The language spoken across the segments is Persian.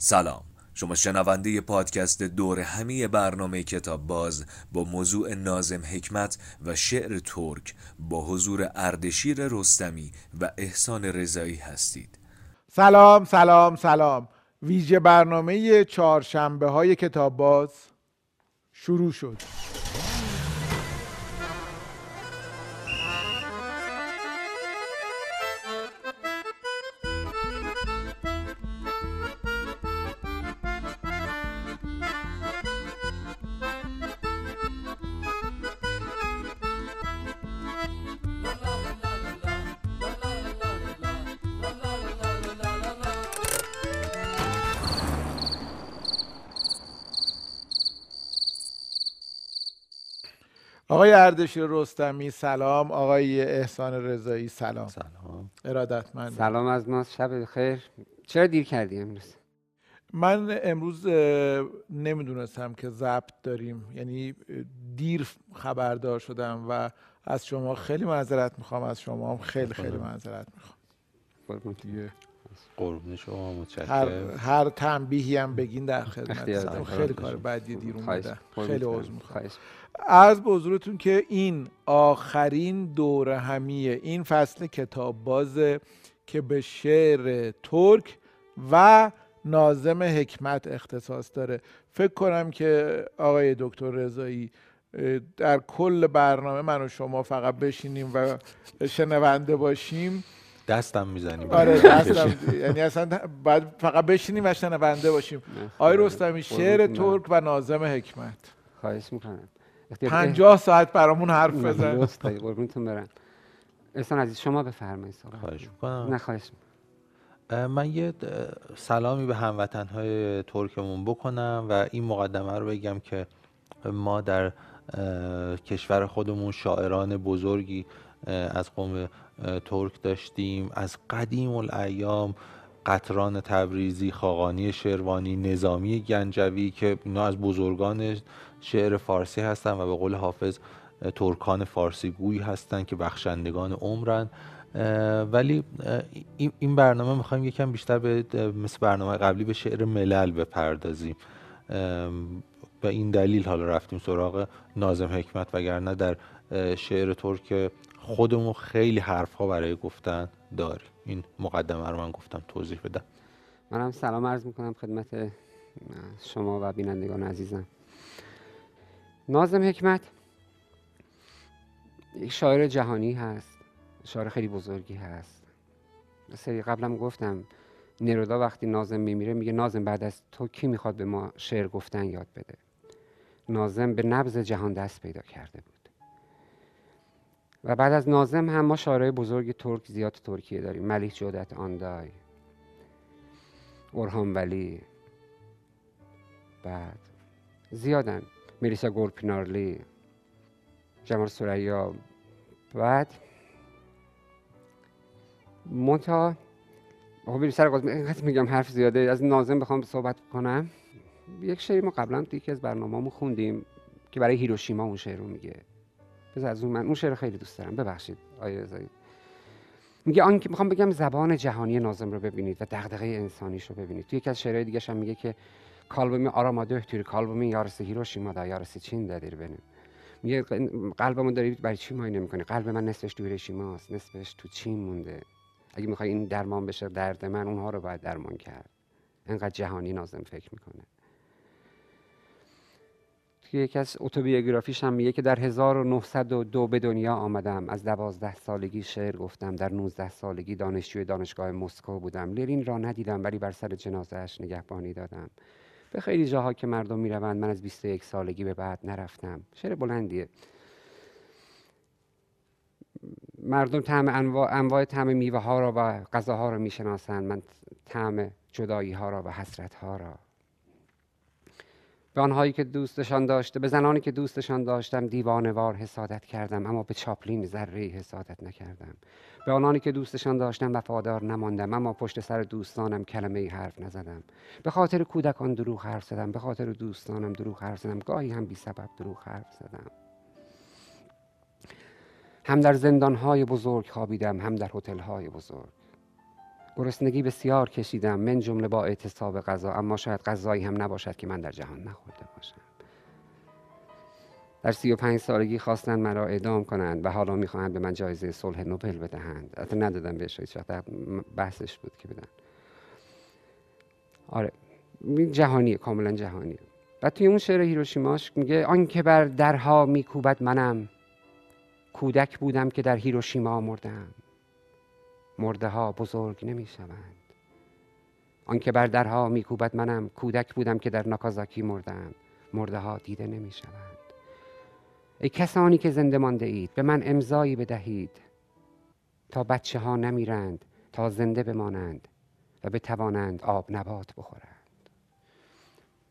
سلام، شما شنونده پادکست دورهمی برنامه کتاب باز با موضوع ناظم حکمت و شعر ترک با حضور اردشیر رستمی و احسان رضایی هستید. سلام. ویژه برنامه چهارشنبه های کتاب باز شروع شد. آقای اردشیر رستمی سلام، آقای احسان رضایی سلام. ارادتمند سلام از ما، شب بخیر. چرا دیر کردی امروز؟ من امروز نمیدونستم که ضبط داریم، یعنی دیر خبردار شدم و از شما خیلی معذرت میخوام، از شما هم خیلی معذرت میخوام. قربون شما، متشکرم. هر تنبیهی هم بگین در خدمتتون. خیلی کار بدی دیر اومده، خیلی عذر میخوام. عرض به حضورتون که این آخرین دورهمیه این فصل کتاب بازه که به شعر ترک و ناظم حکمت اختصاص داره. فکر کنم که آقای دکتر رضایی در کل برنامه من و شما فقط بشینیم و شنونده باشیم، دستم میزنیم. آره دستم، یعنی اصلا باید فقط بشینیم و شنونده باشیم. آقای رستمی، شعر ترک و ناظم حکمت، خواهش میکنم 50 ساعت برامون حرف بزن. دوستای قربونتون برم. احسان عزیز شما بفرمایید. خواهش می‌کنم. نخواهش. من یه سلامی به هموطن‌های ترکمون بکنم و این مقدمه رو بگم که ما در کشور خودمون شاعران بزرگی از قوم ترک داشتیم. از قدیم الایام قطران تبریزی، خاقانی شروانی، نظامی گنجوی که اینا از بزرگان شعر فارسی هستن و به قول حافظ ترکان فارسی گوی هستن که بخشندگان عمرن. ولی این برنامه میخوایم یکم بیشتر مثل برنامه قبلی به شعر ملل بپردازیم. به این دلیل حالا رفتیم سراغ ناظم حکمت، وگرنه در شعر ترک خودمون خیلی حرفها برای گفتن داریم. این مقدمه رو من گفتم توضیح بدم. من هم سلام عرض میکنم خدمت شما و بینندگان عزیزم. ناظم حکمت یک شاعر جهانی هست، شاعر خیلی بزرگی هست. سری قبلم گفتم نرودا وقتی ناظم میمیره میگه ناظم بعد از تو کی میخواد به ما شعر گفتن یاد بده. ناظم به نبض جهان دست پیدا کرده بود و بعد از ناظم هم ما شاعرای بزرگ ترک زیاد ترکیه داریم. ملیح جودت آندای، اورهان ولی، بعد زیادن، میرسا گورفنارلی، جمال سریا. بعد منتها بریم سر قضیه. اینقدر میگم حرف زیاده. از ناظم بخوام صحبت کنم، یک شعری ما قبلا تو یکی از برنامه‌هامون خوندیم که برای هیروشیما اون شعر رو میگه. بذار از اون، من اون شعر خیلی دوست دارم، ببخشید آیه رضایی. میگه آن که میخوام بگم زبان جهانی ناظم رو ببینید و دغدغه انسانیش رو ببینید. تو یکی از شعرهای دیگه‌ش هم میگه که قلبم آرام دهتوری، قلبم یارسی هیروشیما دا، یارسی چین دا دیر بنم. میگه قلبمو داری برای چی ماینه میکنی؟ قلب من نصفش تو هیروشیماست، نصفش تو چین مونده. اگه میخوای این درمان بشه درد من، اونها رو باید درمان کرد. انقدر جهانی ناظم فکر میکنه. توی یکی از اتوبیوگرافیش هم میگه که در 1902 به دنیا آمدم، از 12 سالگی شعر گفتم، در 19 سالگی دانشجوی دانشگاه مسکو بودم، لرین را ندیدم ولی بر سر جنازه‌اش نگهبانی دادم. به خیلی جاها که مردم میروند من از 21 سالگی به بعد نرفتم. شعر بلندیه. مردم طعم انواع طعم میوه ها را و غذاها را میشناسند، من طعم جدایی ها را و حسرت ها را. به آنهایی که دوستشان داشته، به زنانی که دوستشان داشتم دیوانه‌وار حسادت کردم، اما به چاپلین ذره‌ای حسادت نکردم. به آنانی که دوستشان داشتم وفادار نماندم، اما پشت سر دوستانم کلمه‌ای حرف نزدم. به خاطر کودکان دروغ حرف زدم، به خاطر دوستانم دروغ حرف زدم، گاهی هم بی سبب دروغ حرف زدم. هم در زندان‌های بزرگ خوابیدم، هم در هتل‌های بزرگ. گرسنگی بسیار کشیدم، من جمله با اعتصاب غذا، اما شاید غذایی هم نباشد که من در جهان نخورده باشم. در 35 سالگی خواستند مرا اعدام کنند و حالا میخواهند به من جایزه صلح نوبل بدهند. البته ندادن بهش، هیچ وقت بحثش بود که بدن. آره جهانیه، کاملا جهانیه. و توی اون شعر هیروشیماش میگه آن که بر درها میکوبد منم، کودک بودم که در هیروشیما مردم، مرده ها بزرگ نمیشوند. آن که بر درها میکوبد منم، کودک بودم که در ناکازاکی مردم، مرده ها دیده نمیشوند. ای کسانی که زنده مانده اید، به من امضایی بدهید تا بچه ها نمیرند، تا زنده بمانند و بتوانند آب نبات بخورند.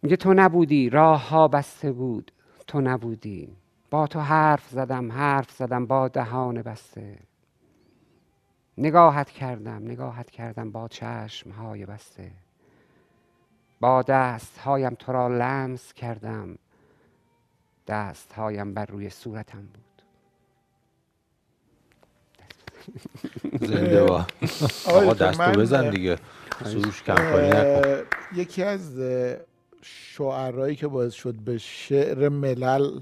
میگه تو نبودی، راه ها بسته بود، تو نبودی، با تو حرف زدم با دهان بسته، نگاهت کردم با چشم های بسته، با دست هایم تو را لمس کردم، دست هایم بر روی صورتم بود. زنده باد. آقا دستو بزن دیگه، سروش کمکاری نکن. یکی از شعرهایی که باعث شد به شعر ملل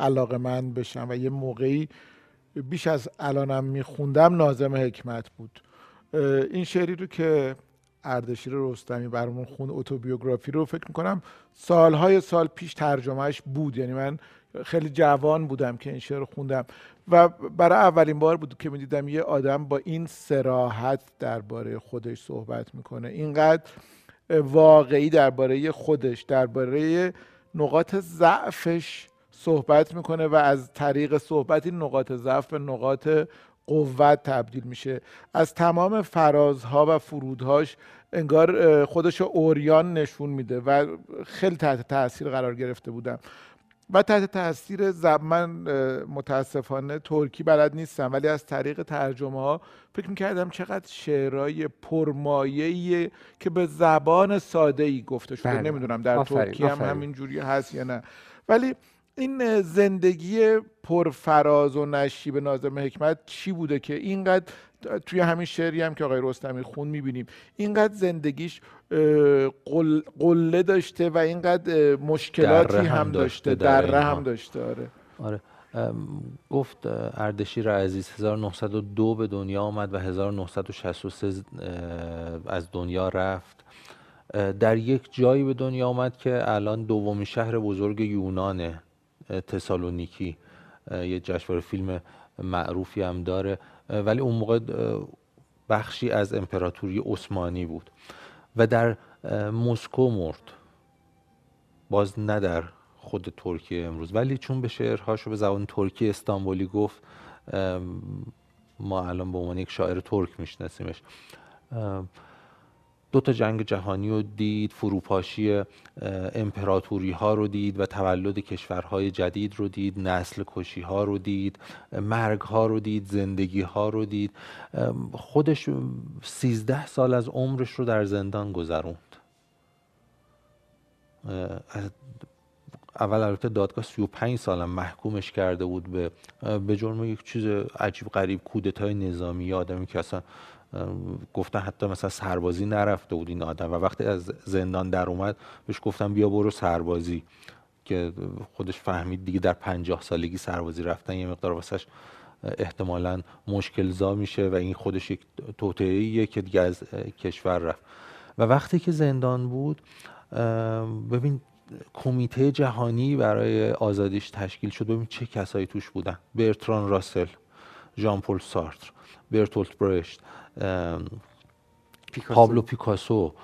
علاقه‌مند بشم و یه موقعی بیش از الانم میخوندم ناظم حکمت بود. این شعری رو که اردشیر رستمی برامون خوند، اتوبیوگرافی رو، فکر میکنم سالهای سال پیش ترجمهش بود، یعنی من خیلی جوان بودم که این شعر رو خوندم و برای اولین بار بود که میدیدم یه آدم با این صراحت درباره خودش صحبت میکنه، اینقدر واقعی درباره خودش، درباره نقاط ضعفش صحبت میکنه و از طریق صحبت این نقاط ضعف به نقاط قوت تبدیل میشه. از تمام فرازها و فرودهاش انگار خودش عریان نشون میده و خیلی تحت تاثیر قرار گرفته بودم و تحت تاثیر زبان متاسفانه ترکی بلد نیستم، ولی از طریق ترجمه ها فکر میکردم چقدر شعرهای پرمایه‌ای که به زبان ساده‌ای گفته شده، نمیدونم در ترکی هم همین جوری هست یا نه، ولی این زندگی پرفراز و نشیب ناظم حکمت چی بوده که اینقدر توی همین شعری هم که آقای رستمی خون میبینیم اینقدر زندگیش قله داشته و اینقدر مشکلاتی هم داشته، دره هم داشته. آره. گفت اردشیر عزیز 1902 به دنیا آمد و 1963 از دنیا رفت. در یک جایی به دنیا آمد که الان دومین شهر بزرگ یونانه، تسالونیکی، یه جشنواره فیلم معروفی هم داره، ولی اون موقع بخشی از امپراتوری عثمانی بود و در مسکو مرد، باز نه در خود ترکیه امروز، ولی چون به شعرهاشو به زبان ترکی استانبولی گفت، ما الان به عنوان یک شاعر ترک میشناسیمش. دو تا جنگ جهانی رو دید، فروپاشی امپراتوری ها رو دید و تولد کشورهای جدید رو دید، نسل کشی ها رو دید، مرگ ها رو دید، زندگی ها رو دید. خودش 13 سال از عمرش رو در زندان گذروند. اول البته دادگاه 35 سالم محکومش کرده بود به جرم یک چیز عجیب غریب، کودتای نظامی، آدمی که اصلا گفتن حتی مثلا سربازی نرفته بود این آدم و وقتی از زندان در اومد بهش گفتن بیا برو سربازی، که خودش فهمید دیگه در 50 سالگی سربازی رفتن یه مقدار واسش احتمالاً مشکلزا میشه و این خودش یک توطئه‌ایه که دیگه از کشور رفت. و وقتی که زندان بود، ببین کمیته جهانی برای آزادیش تشکیل شد، ببین چه کسایی توش بودن: برتران راسل، جان پول سارتر، برتولت برشت، پابلو پیکاسو،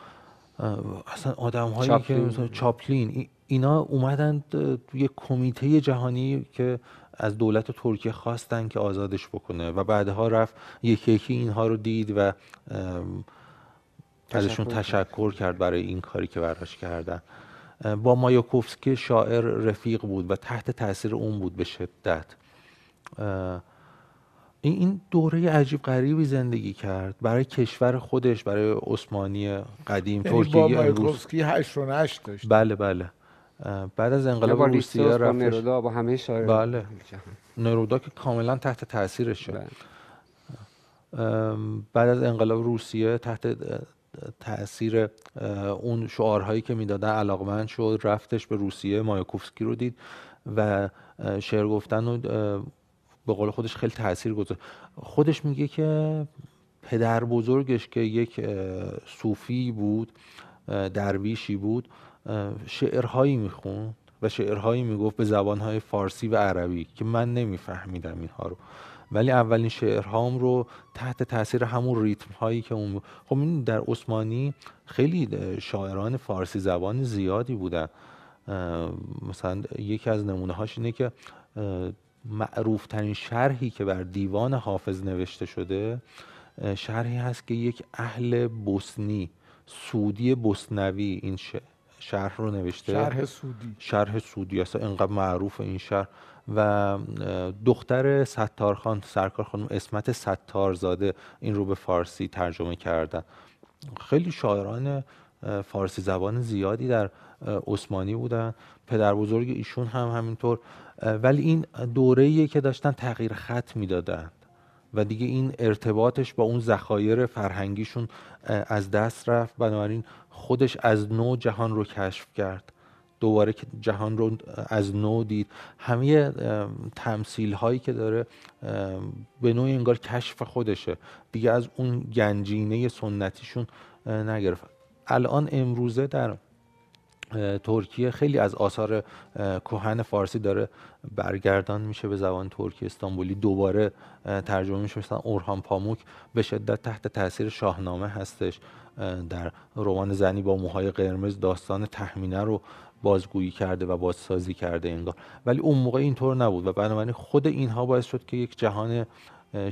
اصلا آدم هایی که چاپلین، اینا اومدن توی کمیته جهانی که از دولت ترکیه خواستن که آزادش بکنه و بعدها رفت یکی یکی اینها رو دید و ازشون تشکر کرد برای این کاری که براش کردن. با مایاکوفسکی شاعر رفیق بود و تحت تاثیر اون بود به شدت. این دوره عجیب غریبی زندگی کرد برای کشور خودش، برای عثمانی قدیم، ترکیه امروز. مایاکوفسکی 8 و 9 داشت. بله. بعد از انقلاب روسیه رفت. با نرودا، با همه شاعران. بله. نرودا که کاملا تحت تاثیرش شد. بعد از انقلاب روسیه تحت تأثیر اون شعارهایی که میدادن علاقمند شد، رفتش به روسیه، مایاکوفسکی رو دید و شعر گفتن و به قول خودش خیلی تأثیر گذاشت. خودش میگه که پدر بزرگش که یک صوفی بود، درویشی بود، شعرهایی میخوند و شعرهایی میگفت به زبانهای فارسی و عربی که من نمیفهمیدم اینها رو، ولی اولین شعرهام رو تحت تاثیر همون ریتم هایی که اون خب این در عثمانی خیلی شاعران فارسی زبان زیادی بودن. مثلا یکی از نمونه هاش اینه که معروف ترین شرحی که بر دیوان حافظ نوشته شده شرحی هست که یک اهل بوسنی، سودی بوسنوی، این شرح رو نوشته. شرح سودی، شرح سودی است، اینقدر معروف این شرح. و دختر ستارخان، سرکار خانم اسمت ستارزاده، این رو به فارسی ترجمه کردن. خیلی شاعران فارسی زبان زیادی در عثمانی بودن. پدر بزرگ ایشون هم همینطور. ولی این دوره‌ایه که داشتن تغییر خط میدادن و دیگه این ارتباطش با اون ذخایر فرهنگیشون از دست رفت. بنابراین خودش از نو جهان رو کشف کرد، دوباره جهان رو از نو دید. همه تمثیل هایی که داره به نوعی انگار کشف خودشه، دیگه از اون گنجینه سنتیشون نگرفت. الان امروزه در ترکیه خیلی از آثار کهن فارسی داره برگردان میشه به زبان ترکی استانبولی، دوباره ترجمه میشه. مثلا اورهان پاموک به شدت تحت تاثیر شاهنامه هستش. در رمان زنی با موهای قرمز داستان تهمینه رو بازگویی کرده و بازسازی کرده انگار، ولی اون موقع اینطور نبود و بنابراین خود اینها باعث شد که یک جهان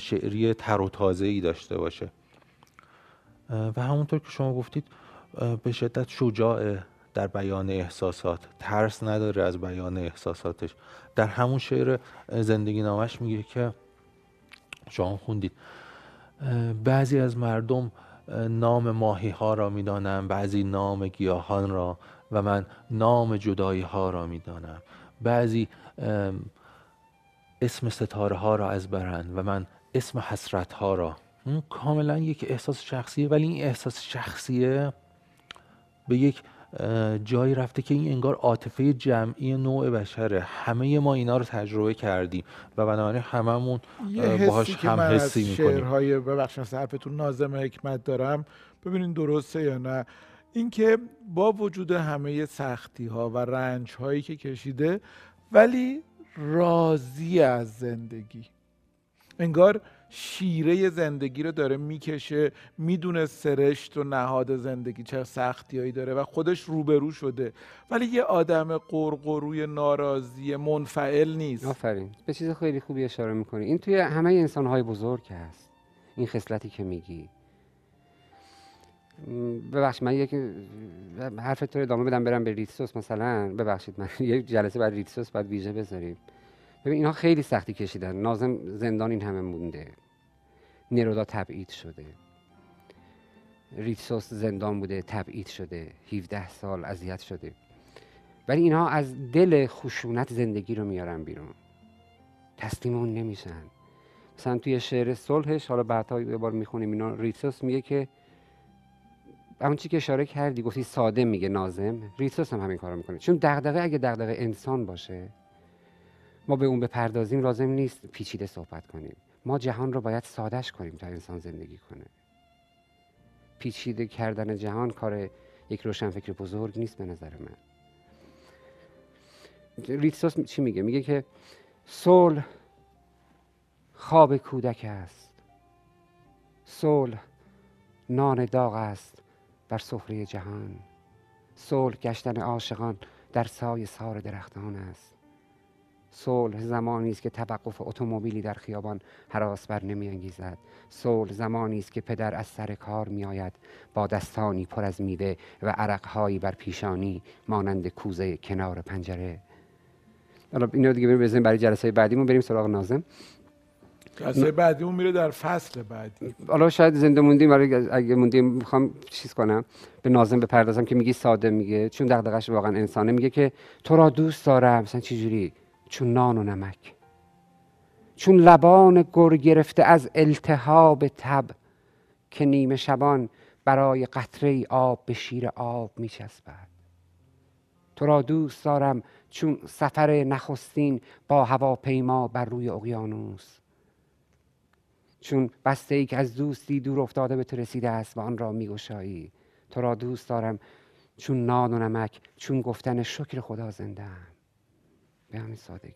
شعری تر و تازه‌ای داشته باشه. و همونطور که شما گفتید به شدت شجاع در بیان احساسات، ترس نداره از بیان احساساتش. در همون شعر زندگی نامش میگه که شما خوندید: بعضی از مردم نام ماهی ها را میدانم، بعضی نام گیاهان را، و من نام جدایی ها را میدانم. بعضی اسم ستاره ها را از برند و من اسم حسرت ها را. اون کاملا یک احساس شخصیه، ولی این احساس شخصیه به یک جایی رفته که این انگار عاطفه جمعی نوع بشره. همه ما اینا رو تجربه کردیم و بنابراین هممون باهاش هم حسی می‌کنیم. شعرهای ببخشید صرفتون ناظم حکمت دارم، ببینین درسته یا نه. اینکه با وجود همه سختی‌ها و رنج‌هایی که کشیده ولی راضی از زندگی، انگار شیره زندگی رو داره میکشه، میدونه سرشت و نهاد زندگی چه سختیایی داره و خودش روبرو شده، ولی یه آدم قرقروی ناراضی منفعل نیست. آفرین، به چیز خیلی خوبی اشاره میکنی. این توی همه انسان‌های بزرگ هست، این خصلتی که میگی. ببخشید من یک حرف تو رو ادامه بدم برم به ریتسوس مثلا. ببخشید من یک جلسه بعد ریتسوس بعد ویژه بذاریم. ببین اینا خیلی سختی کشیدن. ناظم زندان این همه مونده، نرودا تبعید شده، ریتسوس زندان بوده، تبعید شده، 17 سال اذیت شده، ولی اینها از دل خشونت زندگی رو میارن بیرون، تسلیم اون نمیشن. مثلا توی شعر صلحش، حالا بعدها یه بار میخونیم اینا، ریتسوس میگه که همون چی که اشاره کردی گفتی ساده، میگه ناظم، ریتسوس هم همین کارو میکنه. چون دغدغه، اگه دغدغه انسان باشه ما به اون بپردازیم، لازم نیست پیچیده صحبت کنیم. ما جهان رو باید سادهش کنیم تا انسان زندگی کنه. پیچیده کردن جهان کار یک روشنفکر بزرگ نیست به نظر من. ریتسوس چی میگه؟ میگه که صلح خواب کودک است، صلح نان داغ است بر سفره جهان، صلح گشتن عاشقان در سایه سار درختان است، صلح زمانی است که توقف اتومبیلی در خیابان هراس بر نمی‌انگیزد، صلح زمانی است که پدر از سر کار میآید با دستانی پر از میوه و عرق‌هایی بر پیشانی مانند کوزه کنار پنجره. حالا اینو دیگه بریم برای جلسه بعدیمون، بریم سراغ ناظم. جلسه بعدیمون میره در فصل بعدی. حالا شاید زنده موندیم، اگه موندیم میخوام چیز کنم به ناظم بپردازم که میگی ساده، میگه چون دغدغش واقعا انسانه، میگه که تو را دوست دارم. مثلا چه جوری؟ چون نان و نمک، چون لبان گر گرفته از التهاب تب، که نیمه شبان برای قطره آب به شیر آب می چسبد. تو را دوست دارم چون سفر نخستین با هواپیما بر روی اقیانوس، چون بسته ای که از دوستی دور افتاده به تو رسیده است و آن را می گشایی. تو را دوست دارم چون نان و نمک، چون گفتن شکر خدا زنده هم. به همین سادگی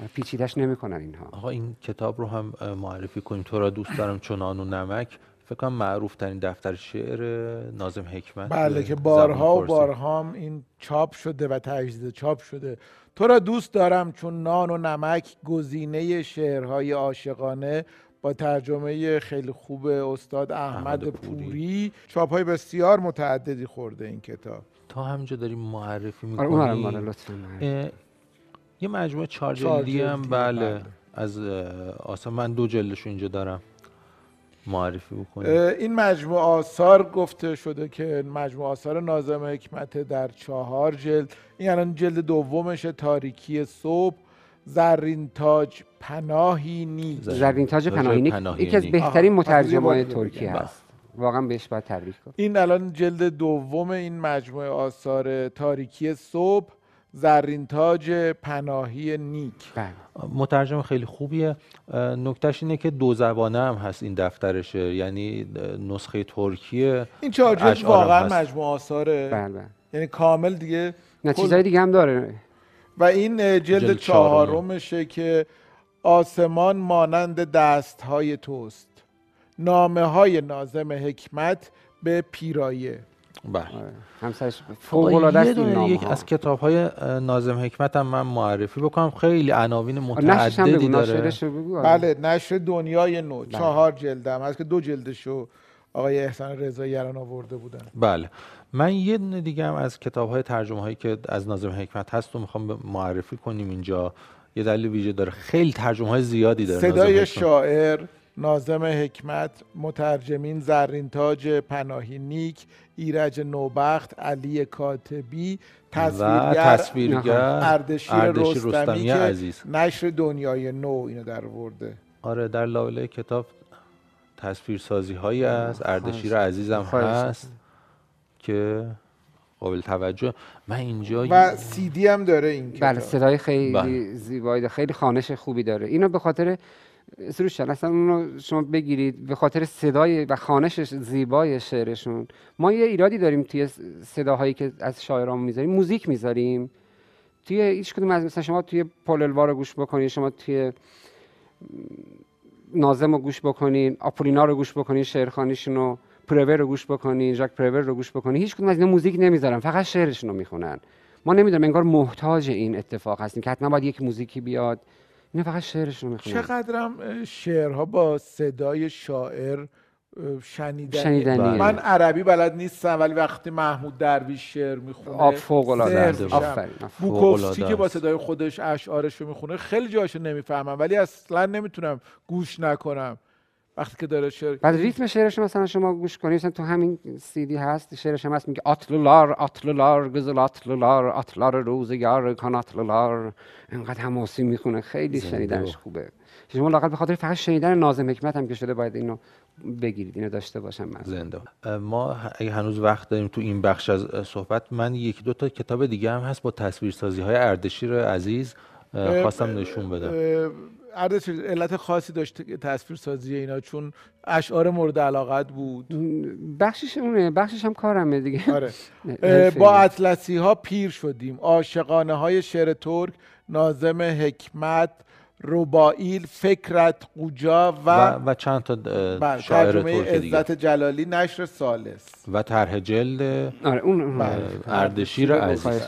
و پیچیدش نمی کنن اینها. آقا این کتاب رو هم معرفی کنیم. تو را دوست دارم چون نان و نمک، فکر کنم معروف ترین دفتر شعر ناظم حکمت، بله، که بارها و بارها هم این چاپ شده و تجدید چاپ شده. تو را دوست دارم چون نان و نمک گزینه شعرهای عاشقانه با ترجمه خیلی خوب استاد احمد پوری. چاپ‌های بسیار متعددی خورده این کتاب. تا همینجا داریم معرفی می‌کنیم. یه مجموعه 4 جلدی هم بله از آثار، من 2 جلدش اینجا دارم، معرفی بکنیم. این مجموعه آثار گفته شده که مجموعه آثار ناظم حکمت در 4 جلد. این الان جلد دومشه، تاریکی صبح، زرین تاج پناهی نی. زرین تاج پناهی یکی از بهترین مترجمای ترکیه است. واقعا بهش باید تبریک کنم. این الان جلد دوم این مجموعه آثار، تاریکی صبح، زرین تاج پناهی نیک. مترجم خیلی خوبیه. نکتهش اینه که 2 زبانه هم هست این دفترشه، یعنی نسخه ترکیه. این 4 جلد واقعا مجموعه آثاره، یعنی کامل دیگه. چیزای دیگه هم داره و این جلد 4مشه که آسمان مانند دستهای توست، نامه های ناظم حکمت به پیرایه. بله. همسرش فوق العاده است. یک از کتاب‌های ناظم حکمت هم من معرفی بکنم، خیلی عناوین متعددی داره. بله، نشر دنیای نو، بله. 4 جلد هم از که 2 جلدشو آقای احسان رضایی الان آورده بودن. بله. من یه دونه دیگه هم از کتاب‌های ترجمه‌هایی که از ناظم حکمت هست و می‌خوام معرفی کنیم اینجا. یه دلیل ویژه داره، خیلی ترجمه‌های زیادی داره. صدای شاعر، ناظم حکمت، مترجمین زرین تاج پناهی نیک، ایرج نوبخت، علی کاتبی، تصویرگر اردشیر رستمی که عزیز. نشر دنیای نو اینو درآورده. آره، در لاله کتاب تصویرسازی هایی از اردشیر عزیزم هست که قابل توجه. من اینجا و CD هم داره این کتاب. بله، صدای خیلی زیبایی داره، خیلی خوانش خوبی داره. اینو به خاطر سروشن اصلا اونو شما بگیرید، به خاطر صدای و خوانش زیبای شعرشون. ما یه ایرادی داریم توی صداهایی که از شاعران میذاریم، موزیک میذاریم توی هیچ کدوم از، مثلا شما توی پوللوا رو گوش بکنید، شما توی ناظم رو گوش بکنید، آپولینا رو گوش بکنید، شعرخوانیشون رو، پرور رو گوش بکنید، ژاک پرور رو گوش بکنید، هیچ کدوم از اینا موزیک نمیذارن، فقط شعرشون رو میخونن. ما نمیدونم انگار محتاج این اتفاق هستیم که حتما باید یک موزیکی بیاد، نه فقط شعرشون میخونم. چقدرم شعرها با صدای شاعر شنیدنیه. من عربی بلد نیستم، ولی وقتی محمود درویش شعر میخونه آب فوق العاده، آفرین، بوکوفسکی که با صدای خودش اشعارش رو میخونه، خیلی جاشو نمیفهمم ولی اصلا نمیتونم گوش نکنم وقتی که داره شعر. بعد ریتم شعرش مثلا شما گوش کنید، مثلا تو همین CD هست شعرش هم هست، میگه آتلولار آتلولار گزل آتلولار آتلار روزگار کان آتلولار، انقدر حماسی میخونه، خیلی شنیدنش خوبه. شما لااقل به خاطر فقط شنیدن ناظم حکمت هم که شده باید اینو بگیرید، اینو داشته باشم. من زنده. ما اگه هنوز وقت داریم تو این بخش از صحبت، من 1-2 تا کتاب دیگه هم هست با تصویرسازی های اردشیر عزیز خواستم نشون بدم. اردشیر علت خاصی داشت تصویرسازی اینا، چون اشعار مورد علاقت بود، بخشش اونه، بخشش هم کارمه دیگه. آره. با اطلسی ها پیر شدیم، عاشقانه های شعر ترک ناظم حکمت، رباعیل، فکرت قوجا و چند تا شاعر ترک دیگه. عزت جلالی، نشر ثالث و طرح جلد. آره، اون اردشیر عزیز.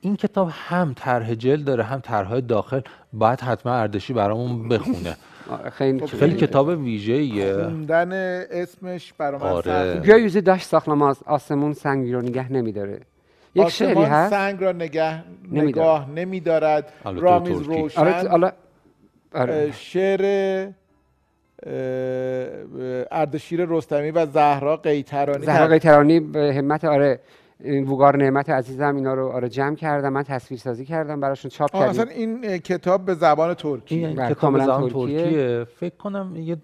این کتاب هم طرح جلد داره هم طرح‌های داخل، باید حتما اردشیر برامون بخونه. خیلی کتاب ویژه‌ایه. خوندن اسمش برام سخت. گویوزی داشت ساخلماز، آسمون سنگ رو نگه نمیداره. یک شعری هست، سنگ را نگاه نمیدارد، رامیز روشن. شعر اردشیر رستمی و زهرا قیطرانی. زهرا قیطرانی به همت آره وقار نعمت عزیزم اینا رو آره جمع کردم، من تصویرسازی کردم براشون، چاپ کردم. اصلا این کتاب به زبان ترکی، کاملا ترکیه. فکر کنم یه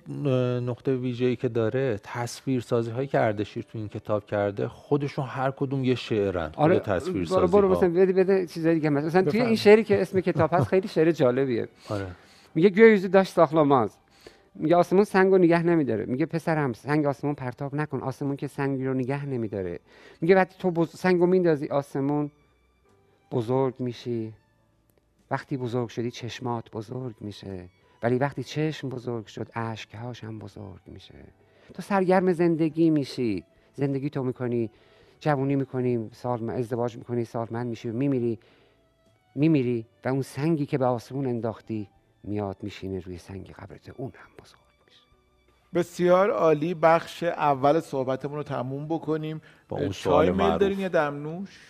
نقطه ویژه‌ای که داره تصویرسازی هایی که اردشیر تو این کتاب کرده، خودشون هر کدوم یه شعرن. آره تصویرسازی برو مثلا بده چیزای دیگه، مثلا توی این شعری که اسم کتاب هست خیلی شعر جالبیه. آره میگه گویا یوزی داشت ساخلاماز، میگه آسمون سنگو نگه نمیداره، میگه پسرم سنگ آسمون پرتاب نکن، آسمون که سنگی رو نگه نمیداره. میگه وقتی تو سنگو میندازی آسمون بزرگ میشی، وقتی بزرگ شدی چشمات بزرگ میشه، ولی وقتی چشم بزرگ شد اشکهاش هم بزرگ میشه. تو سرگرم زندگی میشی، زندگی تو میکنی، جوونی میکنی، ازدواج میکنی، سالمند میشی و میمیری و اون سنگی که به آسمون انداختی میاد میشینه روی سنگ قبرت، اون هم بزرگ میشه. بسیار عالی. بخش اول صحبتمون رو تموم بکنیم با اون سوال معروف. دارین یه دمنوش؟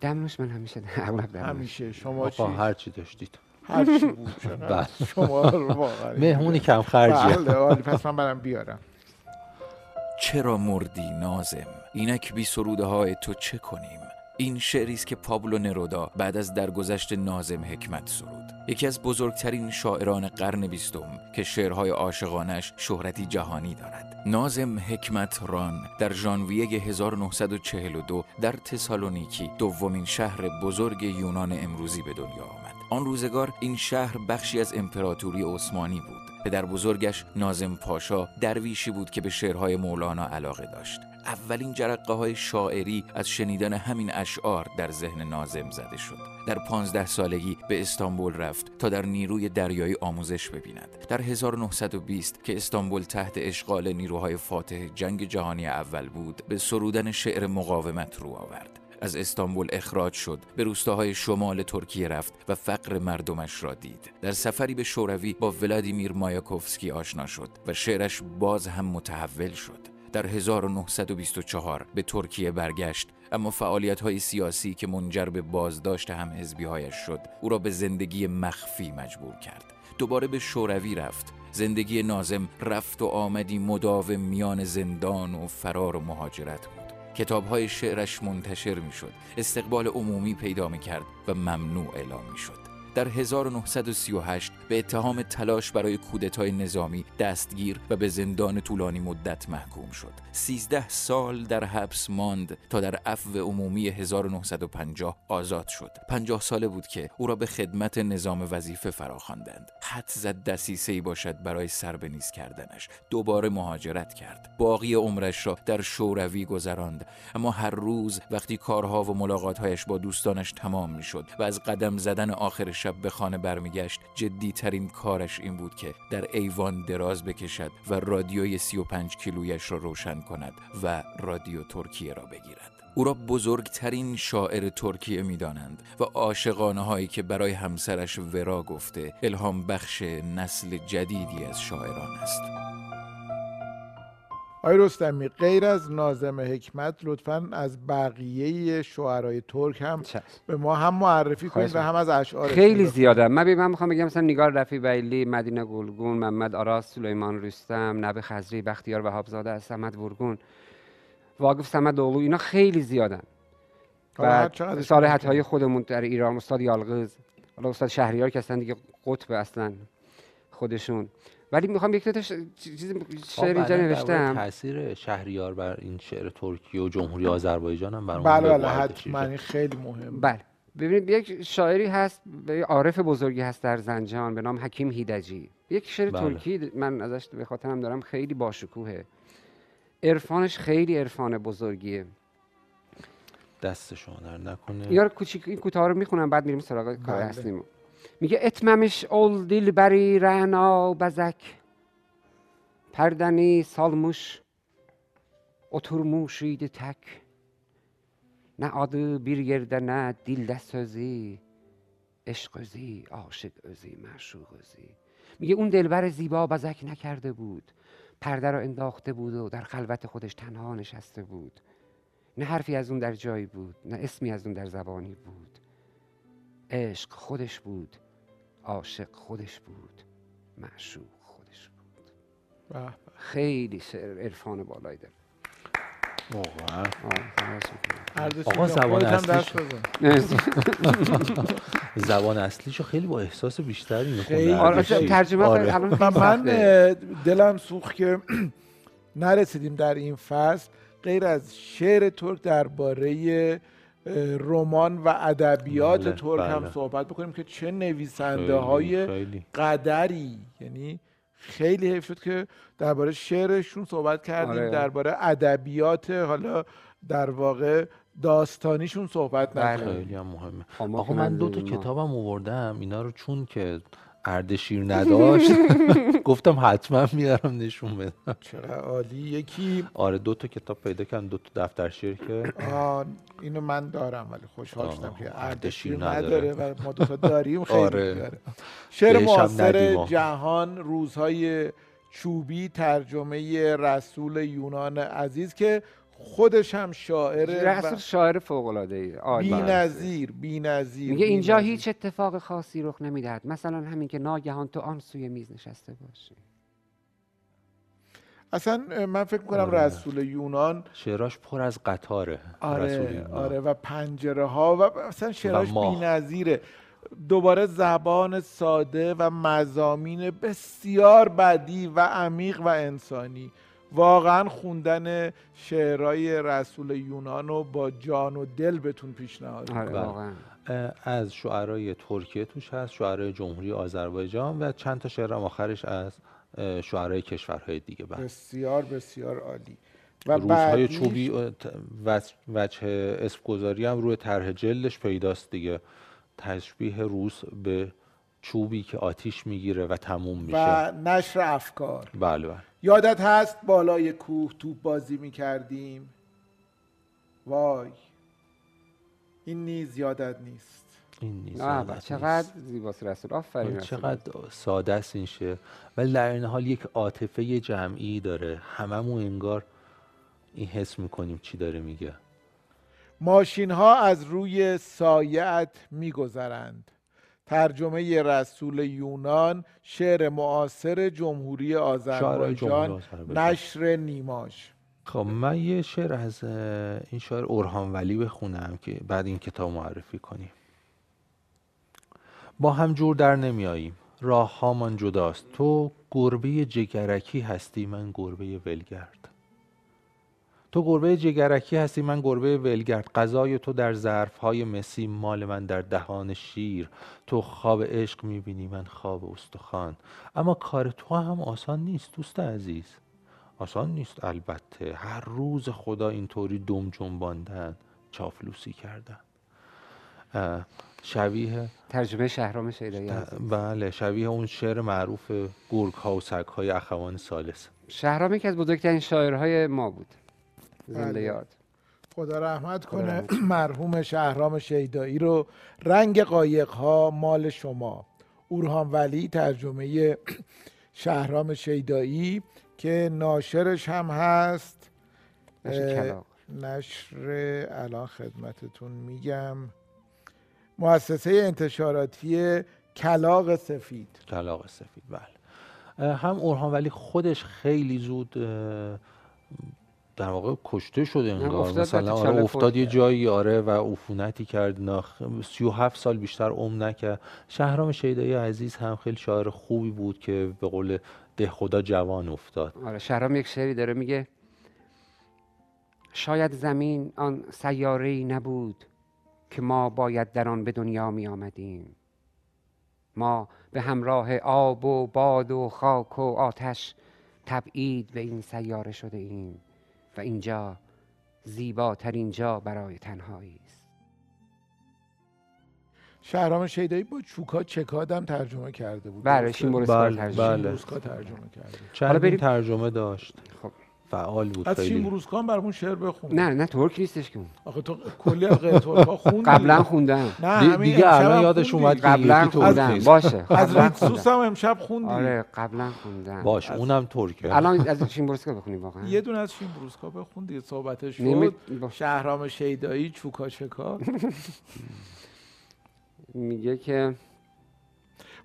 دمنوش من همیشه همیشه شما چی؟ هر چی داشتید هر چی بود شما رو واقعا مهمونی کم خرجی. بله عالی، پس من برم بیارم. چرا مردی ناظم؟ اینک بی سروده های تو چه کنیم؟ این شعری است که پابلو نرودا بعد از درگذشت ناظم حکمت سرود، یکی از بزرگترین شاعران قرن بیستم که شعرهای عاشقانه‌اش شهرتی جهانی دارد. ناظم حکمت ران در ژانویه 1942 در تسالونیکی، دومین شهر بزرگ یونان امروزی، به دنیا آمد. آن روزگار این شهر بخشی از امپراتوری عثمانی بود. پدر بزرگش ناظم پاشا درویشی بود که به شعرهای مولانا علاقه داشت. اولین جرقه های شاعری از شنیدن همین اشعار در ذهن ناظم زده شد. در 15 سالگی به استانبول رفت تا در نیروی دریایی آموزش ببیند. در 1920 که استانبول تحت اشغال نیروهای فاتح جنگ جهانی اول بود، به سرودن شعر مقاومت رو آورد. از استانبول اخراج شد، به روستاهای شمال ترکیه رفت و فقر مردمش را دید. در سفری به شوروی با ولادیمیر مایاکوفسکی آشنا شد و شعرش باز هم متحول شد. در 1924 به ترکیه برگشت، اما فعالیت‌های سیاسی که منجر به بازداشت همحزبی‌هایش شد او را به زندگی مخفی مجبور کرد. دوباره به شوروی رفت. زندگی ناظم رفت و آمدی مداوم میان زندان و فرار و مهاجرت بود. کتاب‌های شعرش منتشر می‌شد، استقبال عمومی پیدا می‌کرد و ممنوع اعلام می‌شد. در 1938 به اتهام تلاش برای کودتای نظامی دستگیر و به زندان طولانی مدت محکوم شد. 13 سال در حبس ماند تا در عفو عمومی 1950 آزاد شد. 50 ساله بود که او را به خدمت نظام وظیفه فراخواندند. حد زد دسیسه‌ای باشد برای سربه‌نیز کردنش. دوباره مهاجرت کرد. باقی عمرش را در شوروی گذراند، اما هر روز وقتی کارها و ملاقات‌هایش با دوستانش تمام می‌شد و از قدم زدن آخر شب به خانه برمیگشت، جدی ترین کارش این بود که در ایوان دراز بکشد و رادیوی 35 کیلویش را روشن کند و رادیو ترکیه را بگیرد. او را بزرگترین شاعر ترکیه می‌دانند و عاشقانه هایی که برای همسرش ورا گفته الهام بخش نسل جدیدی از شاعران است. آقای رستمی، غیر از ناظم حکمت لطفاً از بقیه شعرهای ترک هم به ما هم معرفی کنید و هم از اشعار. خیلی زیاده. من میخوام بگم مثلا نگار رفیع‌ولی، مدینه گلگون، محمد آراس، سلیمان رستم، نبه خضری، بختیار وهاب‌زاده، صمد ورگون، واقف صمداوغلو، اینا خیلی زیادن. و صالح عطایی خودمون در ایران، استاد یالقز، حالا استاد شهریار که اصلا دیگه قطب اصلا خودشون. ولی میخوام یک تا شعر اینجا نوشتم. تاثیر شهریار بر این شعر ترکیه و جمهوری آذربایجان هم برام بود. بله حتماً خیلی مهم. بله ببینید، یک شاعری هست عارف بزرگی هست در زنجان به نام حکیم هیدجی. یک شعر ترکی من ازش به خاطرم دارم، خیلی باشکوهه، عرفانش خیلی عرفان بزرگیه. دست شما در نکنه. یار کوچیک این کوتاه رو میخونم بعد میریم سراغ کار اصلیمون. میگه اتممش ol dilberi rana bezek perdeni salmış oturmuş idi tek ne adı bir yerde ne dilde sözü eşk özü aşık özü meşuq özü. میگه اون دلبر زیبا بزک نکرده بود، پرده را انداخته بود و در خلوت خودش تنها نشسته بود. نه حرفی از اون در جایی بود، نه اسمی از اون در زبانی بود. عشق خودش بود، عاشق خودش بود، معشوق خودش بود. خیلی شعر عرفان بالایی داره. واقعا آقا زبان اصلیش زبان اصلیشو خیلی با احساس بیشتری میخوندن. ترجمه من دلم سوخت که نرسیدیم در این فصل غیر از شعر ترک درباره رمان و ادبیات ترک هم صحبت بکنیم که چه نویسنده های قدری، یعنی خیلی حیف شد که درباره شعرشون صحبت کردیم، درباره ادبیات حالا در واقع داستانیشون صحبت نکردیم. خیلی هم مهمه. آقا من دو تا کتابم آوردم اینا رو، چون که اردشیر نداشت گفتم حتما میارم نشون بدم. چرا عالی. یکی آره دو تا کتاب پیدا کردم، دو تا دفتر شعر که اینو من دارم ولی خوشحال شدم که اردشیر نداره و ما دو تا داریم. خیلی آره. شعر معاصر جهان، روزهای چوبی، ترجمه رسول یونان عزیز که خودش هم شاعر فوق‌العاده‌ای، بی‌نظیر میگه اینجا نظیر. هیچ اتفاق خاصی رخ نمی‌دهد، مثلا همین که ناگهان تو آن سوی میز نشسته باشی. اصلا من فکر می‌کنم رسول یونان شعراش پر از قطاره. آره و پنجره‌ها و اصلا شعراش بی‌نظیره. دوباره زبان ساده و مضامین بسیار بدیع و عمیق و انسانی. واقعا خوندن شعرهای رسول یونان رو با جان و دل بهتون پیشنهاد می‌کنم. از شعرهای ترکیه توش هست، شعرهای جمهوری آذربایجان و چند تا شعر آخرش از شعرهای کشورهای دیگه. بسیار بسیار عالی. و روزهای چوبی وجه اسم‌گذاری هم روی طرح جلدش پیداست دیگه، تشبیه روز به چوبی که آتیش میگیره و تموم میشه. و نشر افکار. بله. یادت هست بالای کوه توپ بازی میکردیم؟ وای این نیز یادت نیست. این نیز یادت نیست. چقدر زیباست رسول. آفرین. چقدر ساده است این شعر ولی در این حال یک عاطفه جمعی داره. هممون انگار این حس میکنیم چی داره میگه. ماشین ها از روی سایه‌ات میگذرند. ترجمه رسول یونان، شعر معاصر جمهوری آذربایجان، نشر نیماش. خب من یه شعر از این شاعر ارهان ولی بخونم که بعد این کتاب معرفی کنیم. با هم جور در نمیاییم، راه هامان جداست، تو گربه جگرکی هستی من گربه ولگرد. تو گربه جگرکی هستی من گربه ولگرد، غذای تو در ظرفهای مسی، مال من در دهان شیر. تو خواب عشق میبینی من خواب استخوان، اما کار تو هم آسان نیست دوست عزیز. آسان نیست البته، هر روز خدا اینطوری دم جنباندن، چاپلوسی کردن. شبیه ترجمه شهرام شیدائی. بله شبیه اون شعر معروف گرگ ها و سگ های اخوان ثالث. شهرام یکی از بزرگترین شاعرهای ما بود. زنده یاد. خدا رحمت کنه مرحوم شهرام شیدائی رو. رنگ قایق‌ها مال شما، اورهان ولی، ترجمه شهرام شیدائی که ناشرش هم هست نشر الان خدمتتون میگم، مؤسسه انتشاراتی کلاغ سفید. کلاغ سفید بله. هم اورهان ولی خودش خیلی زود در واقع کشته شد انگار، مثلا آره افتاد یه جایی آره و عفونتی کرد، 37 سال بیشتر عمر نکرد. شهرام شیدائی عزیز هم خیلی شاعر خوبی بود که به قول دهخدا جوان افتاد. آره شهرام یک شعری داره میگه شاید زمین آن سیاره‌ای نبود که ما باید در آن به دنیا می آمدیم، ما به همراه آب و باد و خاک و آتش تبعید به این سیاره شده ایم و اینجا زیباترین جا برای تنهایی است. شهرام شیدائی با چوکا چکاد هم ترجمه کرده بود. بله شیمبورسکا ترجمه کرده. چند ترجمه داشت. خب فعال بود. از شیمبورسکا هم برامون شعر بخون. نه ترک نیستش که اون. آخه تو کلی قطعه ترکا خوندی. قبلا خوندم. نه دیگه الان یادش اومد قبلا خوندم. باشه. از ریتسوس هم امشب خوندی. آره قبلا خوندم. باشه اونم ترکه. الان از شیمبورسکا بخونیم واقعا. یه دونه از شیمبورسکا بخون دیگه صحبتش شد. شهرام شیدائی چوکا چکاد. میگه که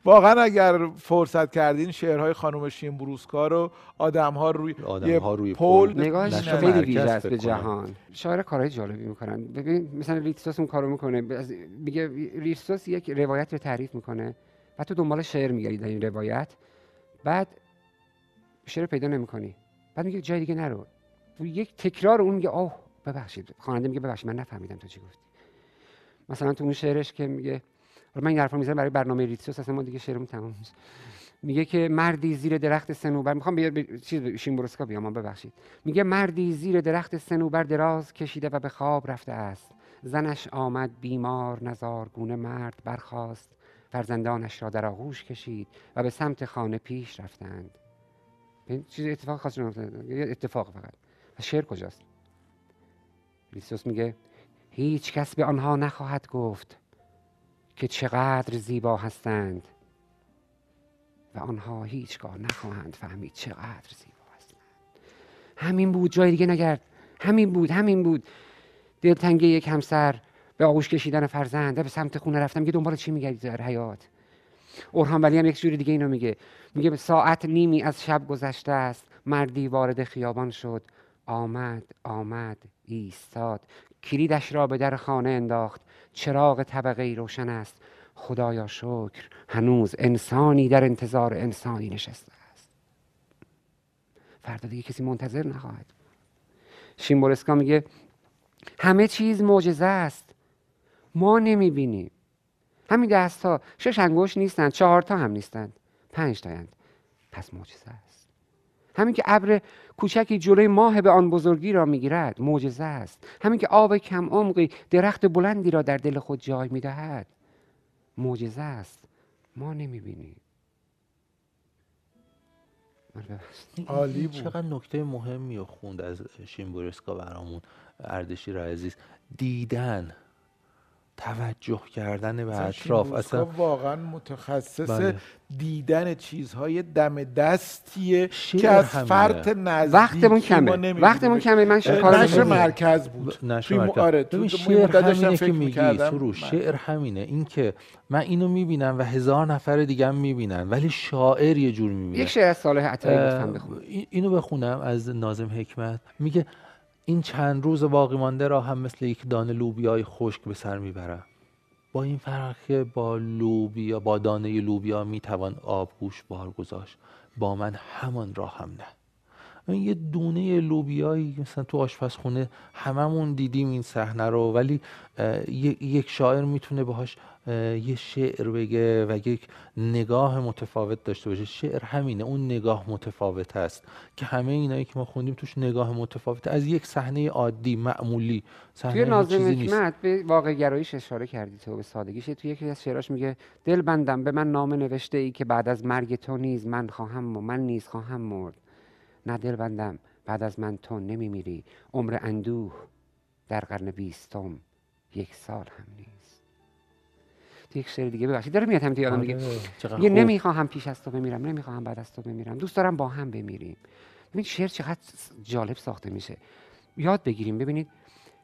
واقعا اگر فرصت کردین شعرهای خانم شیمبورسکا رو آدم‌ها روی پل نگاهش خیلی ویژه است به جهان. شاعر کارهای جالبی میکنن. ببین مثلا ریتسوس اون کارو میکنه، میگه ریتسوس یک روایت رو تعریف میکنه و تو دنبال شعر میگردی در این روایت، بعد شعر پیدا نمیکنی، بعد میگه جای دیگه نرو. یک تکرار اون میگه آه ببخشید، خواننده میگه ببخشید من نفهمیدم تو چی گفتی. مثلا تو اون شعرش که میگه، من این حرفا میزنم برای برنامه ریتسوس، اصلا ما دیگه شعرمون تمام نیست، میگه که مردی زیر درخت صنوبر، میخوام به چیز شیمبورسکا بیام، ببخشید، میگه مردی زیر درخت صنوبر دراز کشیده و به خواب رفته است، زنش آمد بیمار نزارگونه، مرد برخاست فرزندانش را در آغوش کشید و به سمت خانه پیش رفتند. چیز اتفاق خاصی نمی‌افتاد، اتفاق فقط. و شعر کجاست؟ ریتسوس میگه هیچ کس به آنها نخواهد گفت که چقدر زیبا هستند و آنها هیچگاه نخواهند فهمید چقدر زیبا هستند. همین بود، جای دیگه نگرد، همین بود. دلتنگی یک همسر، به آغوش کشیدن فرزند، به سمت خونه رفتم، میگه دنبال چی میگردی در حیات؟ اورهان ولی هم یک جوری دیگه اینو میگه، میگه ساعت نیمی از شب گذشته است، مردی وارد خیابان شد، آمد ایستاد، کلیدش را به در خانه انداخت، چراغ طبقه ای روشن است، خدایا شکر هنوز انسانی در انتظار انسانی نشسته است، فردا دیگه کسی منتظر نخواهد. شیمبورسکا میگه همه چیز معجزه است، ما نمیبینیم، همین دست‌ها 6 انگشت نیستند، 4 تا هم نیستند، 5 تایند، پس معجزه است. همین که ابر کوچکی جلوی ماه به آن بزرگی را میگیرد معجزه است، همین که آب کم عمقی درخت بلندی را در دل خود جای میدهد معجزه است، ما نمیبینیم. عالی بود. چقدر نکته مهمی رو خوند از شیمبورسکا برامون اردشیر عزیز، دیدن، توجه کردن به اطراف. اصلا واقعا متخصص دیدن چیزهای دم دستیه که از فرط نزدیک وقتمون کمه. من نشر مرکز بود، نشر شعر همینه که میگی سروش، شعر همینه، این که من اینو میبینم و 1000 نفر دیگه هم میبینن ولی شاعر یه جور میبینه. یک شعر از صالح عطایی گفتم بخونم، اینو بخونم از ناظم حکمت، میگه این چند روز باقی مانده را هم مثل یک دانه لوبیای خشک به سر میبرم، با این فرق که با دانه لوبیا میتوان آبگوش بار گذاشت، با من همان را هم نه. این یه دونه لوبیایی مثلا تو آشپزخونه هممون دیدیم این صحنه رو، ولی یک شاعر میتونه باهاش یه شعر بگه و یک نگاه متفاوت داشته باشه. شعر همینه، اون نگاه متفاوت است که همه اینایی که ما خوندیم توش نگاه متفاوت از یک صحنه عادی معمولی، صحنه نازم حکمت به واقع گراییش اشاره کردی تو، به سادگیش. تو یکی از شعراش میگه دل بندم به من نامه نوشته ای که بعد از مرگ تو نیز من خواهم و من نیز خواهم مرد، نه دل بندم بعد از من تو نمیمیری، عمر اندوه در قرن 20م 1 سال هم نیست. یک شعر دیگه ببخشید داره میاد هم دیگه، آدم دیگه یه نمیخوام پیش از تو بمیرم، نمیخوام بعد از تو بمیرم، دوست دارم با هم بمیریم. ببین شعر چقدر جالب ساخته میشه، یاد بگیریم. ببینید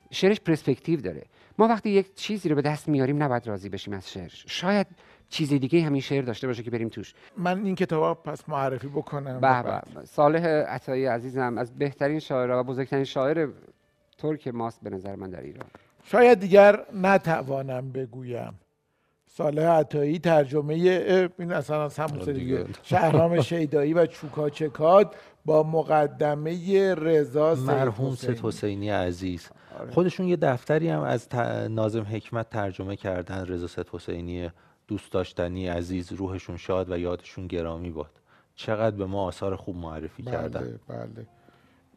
شعرش پرسپکتیو داره، ما وقتی یک چیزی رو به دست میاریم نباید راضی بشیم از شعر، شاید چیز دیگه همین شعر داشته باشه که بریم توش. من این کتابا پس معرفی بکنم. بله، صالح عطایی عزیزم از بهترین شاعرها و بزرگترین شاعر ترک ماست به نظر من در ایران. شاید دیگر نتوانم بگویم. صالح عطایی ترجمه این اصلا از همون دیگه شهرام شیدائی و چوکا چکاد با مقدمه رضا مرحوم سید حسینی عزیز. خودشون یه دفتری هم از ناظم حکمت ترجمه کردن، رضا سید حسینی دوست داشتنی عزیز، روحشون شاد و یادشون گرامی باد. چقدر به ما آثار خوب معرفی کردن. بله.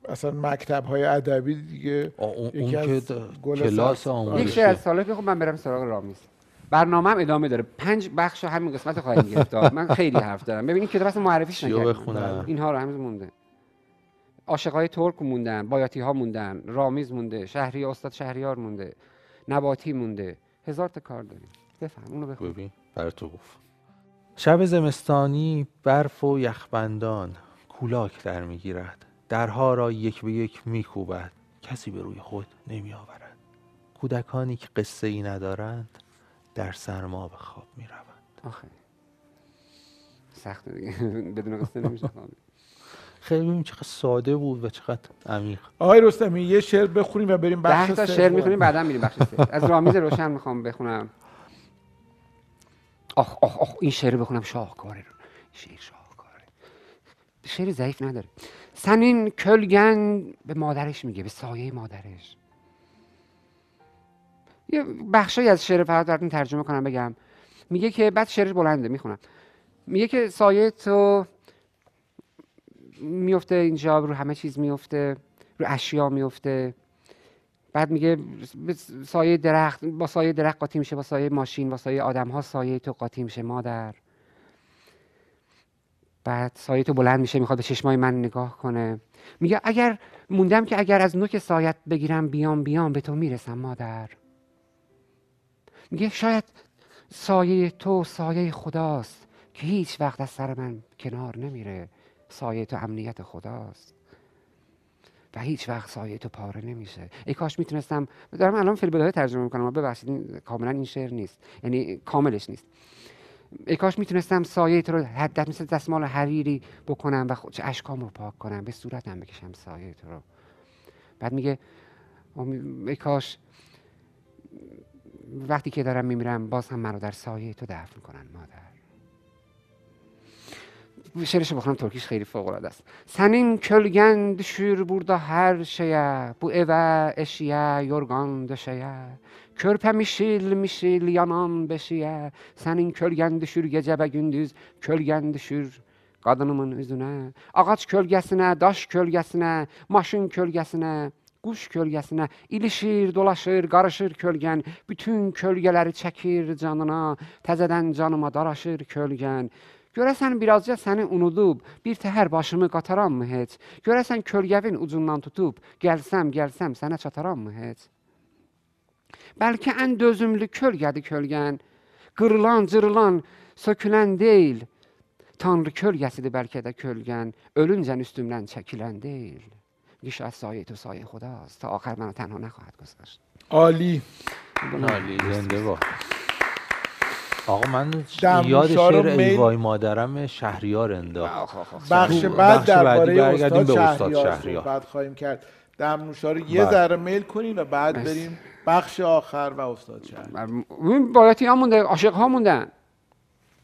اصلا مکتب‌های ادبی دیگه، اون که کلاس آموزش. یک شعر از صالح بخونم، من برم سراغ رامیز. برنامه‌ام ادامه داره، 5 بخش همین قسمت خواهیم گرفت. من خیلی حرف دارم. ببینید کتاب اصلا معرفیش نکردم. اینها رو هنوز مونده. عاشقای ترک موندن، بایاتی‌ها موندن، رامیز مونده، استاد شهریار مونده، نباتی مونده. 1000 تا کار داریم. بفهم اونو بخون. برای تو گفت شب زمستانی، برف و یخبندان کولاک در میگیرد، درها را یک به یک میکوبد، کسی به روی خود نمی آورد، کودکانی که قصه ای ندارند در سرما به خواب می روند. سخت دیگه، بدون قصه نمیشه خواند. خیلی ببینیم چقدر ساده بود و چقدر عمیق. آقای رستمی یه شعر بخونیم و بریم بخش 3. 10 تا شعر میخونیم بعدا میریم بخش 3. از رامیز روشن میخوام بخونم. آخ آخ آخ این شعر بخونم شاهکاره رو. شعر شاهکاره. شعر ضعیف نداره. سنین کلگن به مادرش میگه، به سایه مادرش. یه بخشی از شعر فرات براتون ترجمه کنم بگم. میگه که بعد شعر بلنده میخونم. میگه که سایه تو میفته اینجا، رو همه چیز میفته، رو اشیا میفته. بعد میگه سایه درخت، با سایه درخت قاطی میشه، با سایه ماشین، با سایه آدم ها سایه تو قاطی میشه مادر. بعد سایه تو بلند میشه، میخواد به چشمای من نگاه کنه. میگه اگر موندم که اگر از نوک سایت بگیرم بیام به تو میرسم مادر. میگه شاید سایه تو سایه خداست که هیچ وقت از سر من کنار نمیره. سایه تو امنیت خداست و هیچ وقت سایه تو پاره نمیشه. ای کاش میتونستم. دارم الان فیلبداهه ترجمه میکنم، ببخشید کاملا این شعر نیست، یعنی کاملش نیست. ای کاش میتونستم سایه تو رو حدت مثل دستمال حریری بکنم و اشکام رو پاک کنم، به صورتم بکشم سایه تو رو. بعد میگه ای کاش وقتی که دارم میمیرم باز هم منو در سایه تو دفن کنن مادر. شعرش بخونم، ترکیش خیلی فوق العاده است. سنین کلگند شور بردا هر شیه، bu eve eşya yorgan döşeye، körpem işil mişil yanan beşiye، senin kölgen düşür gece ve gündüz، kölgen düşür kadınımın üzüne، ağaç kölgesine، daş kölgesine، maşın kölgesine، quş kölgesinə ilişir, dolaşır, qarışır kölgən، bütün kölgələri çəkir canına، təzədən canıma daraşır kölgən. Görəsən birazca səni unudub، bir təhər başımı qataramı heç؟ Görəsən kölgəvin ucundan tutub، gəlsəm sənə çataramı heç؟ Bəlkə ən dözümlü kölgədir kölgən، qırılan, cırılan, sökülən deyil، Tanrı kölgəsidir bəlkə də kölgən، ölüncən üstümdən çəkilən deyil. میشه از سایه تو سایه خداست، تا آخر منو تنها نخواهد گذاشت. عالی زنده باد. آقا من یاد شعر ایوای مادرم شهریار انداخت. بخش بعد درباره استاد شهریار بعد خواهیم کرد. دمنوشا رو یه ذره میل کنین و بعد بریم بخش آخر و استاد شهریار. بالاتی ها مونده، عاشق ها موندن.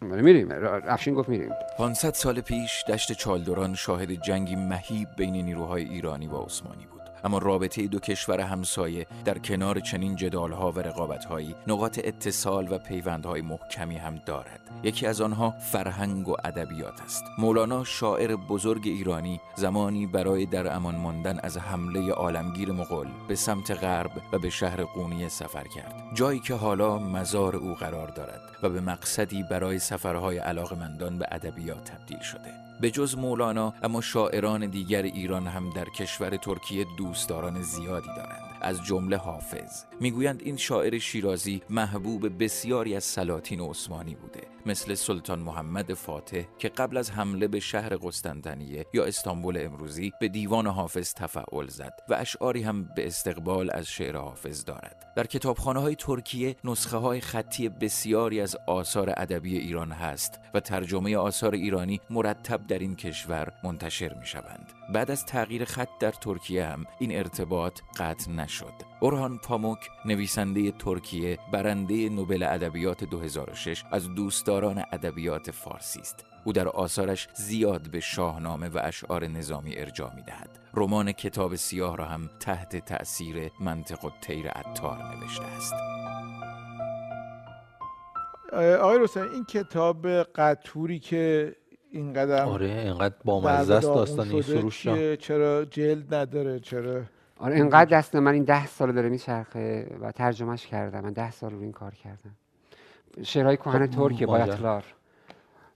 میریم، افشین گفت میریم. 500 سال پیش دشت چالدران شاهد جنگی مهیب بین نیروهای ایرانی و عثمانی بود، اما رابطه دو کشور همسایه در کنار چنین جدال‌ها و رقابت‌هایی نقاط اتصال و پیوندهای محکمی هم دارد. یکی از آنها فرهنگ و ادبیات است. مولانا شاعر بزرگ ایرانی زمانی برای در امان ماندن از حمله عالمگیر مغول به سمت غرب و به شهر قونیه سفر کرد، جایی که حالا مزار او قرار دارد و به مقصدی برای سفرهای علاقه‌مندان به ادبیات تبدیل شده. به جز مولانا اما شاعران دیگر ایران هم در کشور ترکیه دوستداران زیادی دارند، از جمله حافظ. میگویند این شاعر شیرازی محبوب بسیاری از سلاطین عثمانی بوده، مثل سلطان محمد فاتح که قبل از حمله به شهر قسطنطنیه یا استانبول امروزی به دیوان حافظ تفعول زد و اشعاری هم به استقبال از شعر حافظ دارد. در کتابخانه‌های ترکیه نسخه های خطی بسیاری از آثار ادبی ایران هست و ترجمه آثار ایرانی مرتب در این کشور منتشر میشوند. بعد از تغییر خط در ترکیه هم این ارتباط قطع نشد. اورهان پاموک، نویسنده ترکیه، برنده نوبل ادبیات 2006، از دوستداران ادبیات فارسی است. او در آثارش زیاد به شاهنامه و اشعار نظامی ارجاع می‌دهد. رمان کتاب سیاه را هم تحت تأثیر منطق الطیر عطار نوشته است. آقای رستمی این کتاب قطوری که اینقدر اینقدر بامزه است، داستانی سروش چرا جلد نداره؟ چرا اینقدر دست من این 10 سال داره میچرخه و ترجمهش کردم. من 10 سال روی این کار کردم. شعرهای کهن ترکیه، بایاتلار.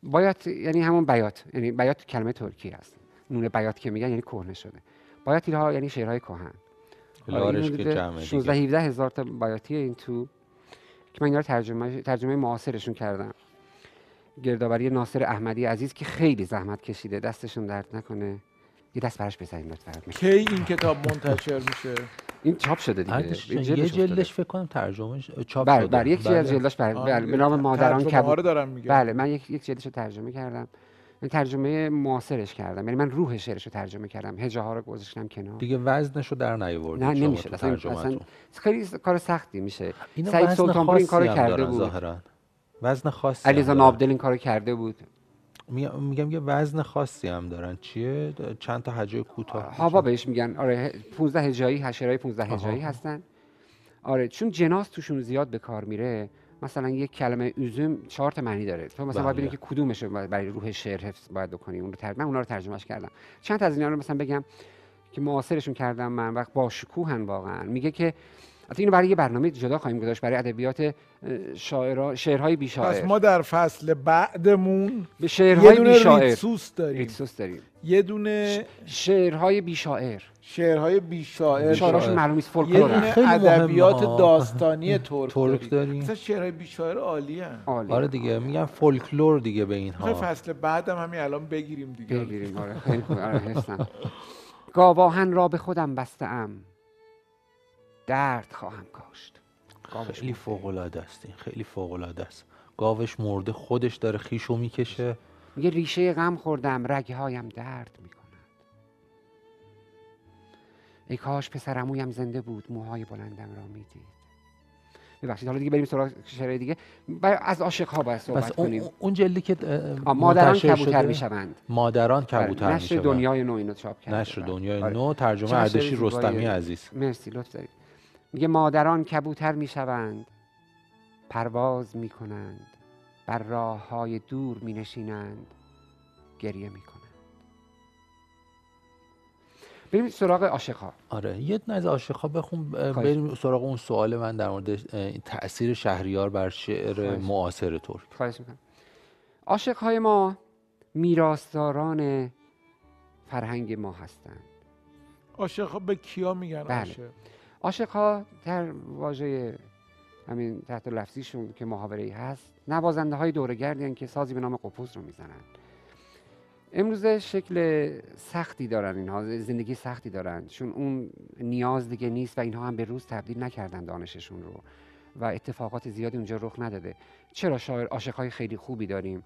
بایات یعنی همون بیات، یعنی بیات کلمه ترکی است. نون بیات که میگن یعنی کهنه شده. بایاتیلها یعنی شعرهای کهن. لارش که جمع 17000 تا بایاتی این تو که من اینا رو ترجمه معاصرشون کردم. گردآوری ناصر احمدی عزیز که خیلی زحمت کشیده، دستشون درد نکنه. یه دست برش بزنیم لطفاً. کی این کتاب منتشر میشه؟ این چاپ شده دیگه. یه جلدش فکر کنم ترجمهش چاپ شده. بله، یک جلدش به نام مادران کبود. بله، من یک جلدش رو ترجمه کردم. ترجمه معاصرش کردم، یعنی من روح شعرش رو ترجمه کردم، هجاها رو گذاشتم کنار دیگه، وزنش رو در نیاوردید. نه نمیشه اصلا، خیلی کار سختی میشه. سعید سلطانپور این کارو کرده بود ظاهرا، وزن خاصی. علیزا عبدل این کارو کرده بود. میگم یه وزن خاصی هم دارن. چیه؟ چند تا هجای کوتاه هوا بهش میگن. آره 15 هجایی، حشرای 15 هجایی هستن. آره چون جناس توشون زیاد به کار میره، مثلا یک کلمه اوزم 4 تا معنی داره، تو مثلا باید ببینی که کدومش برای روح شعر حفظ باید بکنی. اون رو من اونا رو ترجمهش کردم. چند تا از اینا رو مثلا بگم که معاصرشون کردم من، وقت با شکوهن واقعا. میگه که البته اینو برای یه برنامه جدا خواهیم گذاشت برای ادبیات شعرهای بی شاعر. پس ما در فصل بعدمون به شعرهای بی شاعر ریتسوس داریم. یه دونه شعرهای بی شاعر. شعرهای بی شاعر. شعراشون معلوم نیست، فولکلوره. ادبیات داستانی ترک داریم. مثلا شعرهای بی شاعر عالیه. آره دیگه، میگم فولکلور دیگه به اینها. تو فصل بعدم همین الان بگیریم دیگه. بگیریم آره. خیلی خوب آره هستن. گاواهن را به خودم بسته‌ام. درد خواهم کاشت. خیلی فوق‌العاده است، این خیلی فوق‌العاده است. گاوش مرده، خودش داره خیشو میکشه. میگه ریشه غم خوردم، رگهایم درد میکنند. ای کاش پسرعمویم زنده بود، موهای بلندم را میدید. ببخشید حالا دیگه بریم سراغ شعرهای دیگه. از عاشق‌ها باید صحبت کنیم. اون جلدی که مادران کبوتر میشوند. مادران کبوتر میشوند. نشر دنیای نو اینو چاپ کرد. نشر دنیای نو، ترجمه اردشیر رستمی عزیز. مرسی، لطف دارید. میگه مادران کبوتر میشوند، پرواز میکنند، بر راههای دور مینشینند، گریه میکنند. بریم سراغ عاشق‌ها. آره یه دونه از عاشق‌ها بخون، بریم سراغ اون سوال من در مورد تأثیر شهریار بر شعر معاصر ترک. خواهش می‌کنم. عاشق‌های ما میراث‌داران فرهنگ ما هستند. عاشق‌ها به کیا میگن عاشق؟ عاشق‌ها در واژه همین تحت لفظیشون که محاوره‌ای هست، نوازنده‌های دوره‌گردی‌اند که سازی به نام قپوس رو میزنند. امروز شکل سختی دارن اینها، زندگی سختی دارن، چون اون نیاز دیگه نیست و اینها هم به روز تبدیل نکردن دانششون رو و اتفاقات زیادی اونجا رخ نداده. چرا شاعر عاشق‌های خیلی خوبی داریم؟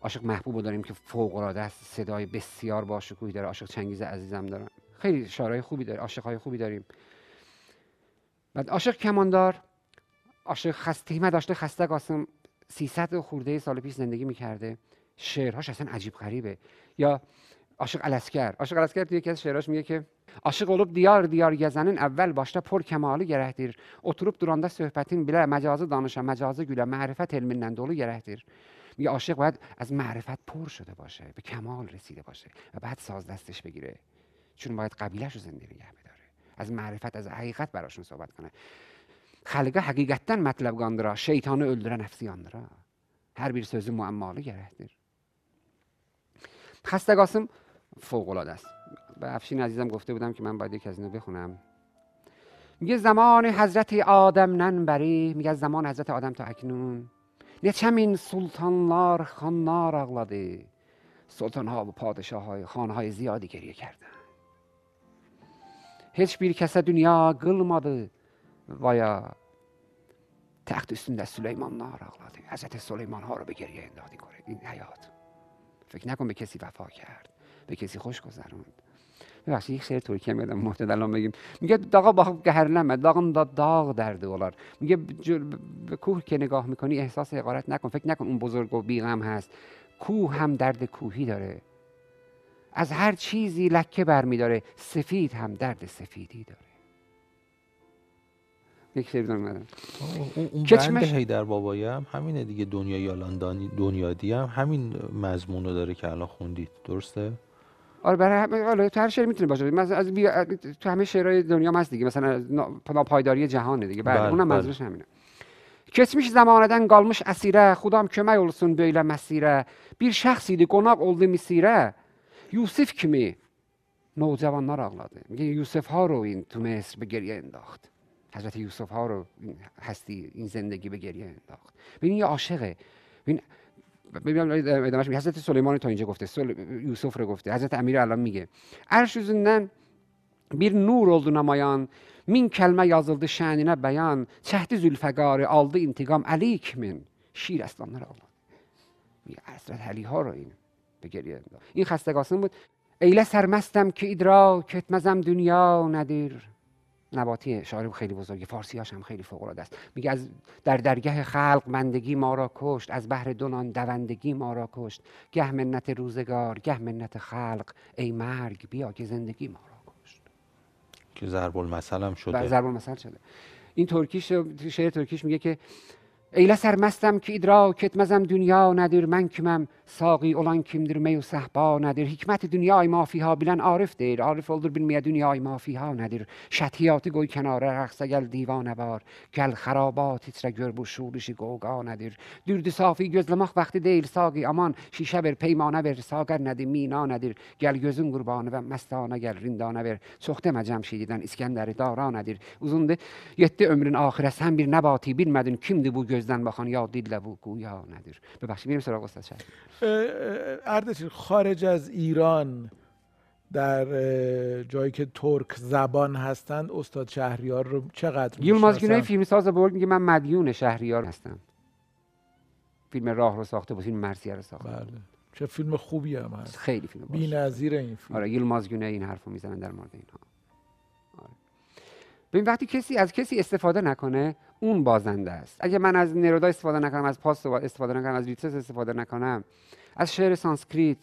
عاشق محبوب رو داریم که فوق‌العاده است، صدای بسیار باشکوهی داره. عاشق چنگیز عزیزم دارن، خیلی شاعرای خوبی داریم، عاشق‌های خوبی داریم. بعد عاشق کماندار، عاشق خسته‌ای داشته، خسته قاسم 300 خورده سال پیش زندگی می‌کرده. شعرهاش اصلا عجیب غریبه. یا عاشق الاسکر، عاشق الاسکر توی یکی از شعرهاش میگه که عاشق olup diyar yazanın evvel başta por kemalı gerektir. Oturup duranda söhbetin bile mecazi danışa, mecazi güle, marifet elminden dolu gerektir. میگه عاشق باید از معرفت پر شده باشه، به کمال رسیده باشه و بعد ساز دستش بگیره. چون باید قبیله‌شو زنده نگه بداره. از معرفت، از حقیقت براشون صحبت کنه. خلقه حقیقتن مطلب گاندرا، şeytanı öldüren nefsi yandıra. Her bir sözü muammalı gerektir. خسته قاسم فوق‌العاده است. به افشین عزیزم گفته بودم که من باید یک از اینا بخونم. میگه زمان حضرت آدم ننبری، میگه زمان حضرت آدم تا اکنون نچمین سلطانلار خانلار اغلاده، سلطانها و پادشاههای خانهای زیادی گریه کردن. هیچ بیر کس دنیا قلماده ویا تخت üstünde سلیمانلار اغلاده، حضرت سلیمانها رو به گریه انداختی کرد. این حیات فکر نکن به کسی وفا کرد، به کسی خوش گذروند. ببخشید یک شعر ترکیه میادم محتد الان بگیم. میگه داغا با گهرلمه داغم داغ درده دلار. میگه به کوه که نگاه میکنی احساس حقارت نکن، فکر نکن اون بزرگ و بیغم هست. کوه هم درد کوهی داره، از هر چیزی لکه برمیداره، سفید هم درد سفیدی داره. یک شعر بزنم ندارم. اون بند حیدر بابایی هم همینه دیگه، دنیا یالاندانی دنیادی هم همین مضمون رو داره که الان خوندید، درسته؟ آره برای هر شعر میتونه باشه. مثلا تو همه شعرهای دنیا هست دیگه، مثلا ناپایداری جهانه دیگه. بله اونم منظورش همینه. Keçmiş zamanədən qalmış əsirə, Xudam kömək olsun böylə məsirə. Bir şəxs idi qonaq oldu Misirə. Yusif kimi نوجوانlar ağladı. Yusif Harovin تو مصر به گریه انداخت. حضرت یوسف ها رو هستی این زندگی به گریه انداخت. ببین یه عاشقه، ببین ببینم ادامهش میگه. حضرت سلیمان تا اینجا گفته، یوسف رو گفته، حضرت امیر الان میگه ارشوزندن bir nur oldu namayan, min kelime yazıldı şenine beyan, çehdi zülfegari aldı intikam Ali kimin. شیر اسلام‌ها رو میگه، حضرت علی‌ها رو این به گریه انداخت. این خستگاستون بود. ایله سرمستم که ادراک اتمزم دنیا ندیر. نباتی شاعر خیلی بزرگه، فارسی‌هاش هم خیلی فوق‌العاده است. میگه از در درگه خلق مندگی ما را کشت، از بحر دونان دوندگی ما را کشت. گه منت روزگار، گه منت خلق، ای مرگ بیا که زندگی ما را کشت. که ضرب المثل هم شده. ضرب المثل شده. این ترکیش، شعر ترکیش میگه که ایله سرمستم که ادراک اتمزم دنیا ندیر، من کمم ساقی olan kimdir mey و صحبا ندیر، حکمت دنیای مافیها bilen عارف değil، عارف olur bilmeye dünyayı mafiha nedir، شتیات گوی کناره رقصه گل دیوانه بار، گل خرابات تیتره گör bu شورشی گوگا nedir، dürdü safi gözlemek vakti değil saqi aman، şişe ver peymana ver saqer nedir mina nedir، gel gözün qurbanı ve mestana gel rindana ver، soxte məcəmşididən İskəndəri dara nedir، uzundu yetti ömrün axirə sən bir nəbati bilmədin kimdir bu gözdən baxan ya dillə bu guya nedir. ببخشید میریم سراغ استاد شهریار. اردشیر، خارج از ایران در جایی که ترک زبان هستند استاد شهریار رو چقدر میشناسن؟ یلماز گونای فیلمساز بزرگ میگه من مدیون شهریار هستم. فیلم راه رو ساخته بود، فیلم مرثیه رو ساخته. بله. چه فیلم خوبی هم هست. خیلی فیلم باشه. بی‌نظیر این فیلم. آره یلماز گونای این حرفو میزنن در مورد اینها. آره. ببین وقتی کسی از کسی استفاده نکنه اون بازنده است. اگه من از نرودا استفاده نکنم، از پاستو استفاده نکنم، از ریتسوس استفاده نکنم، از شعر سانسکریت،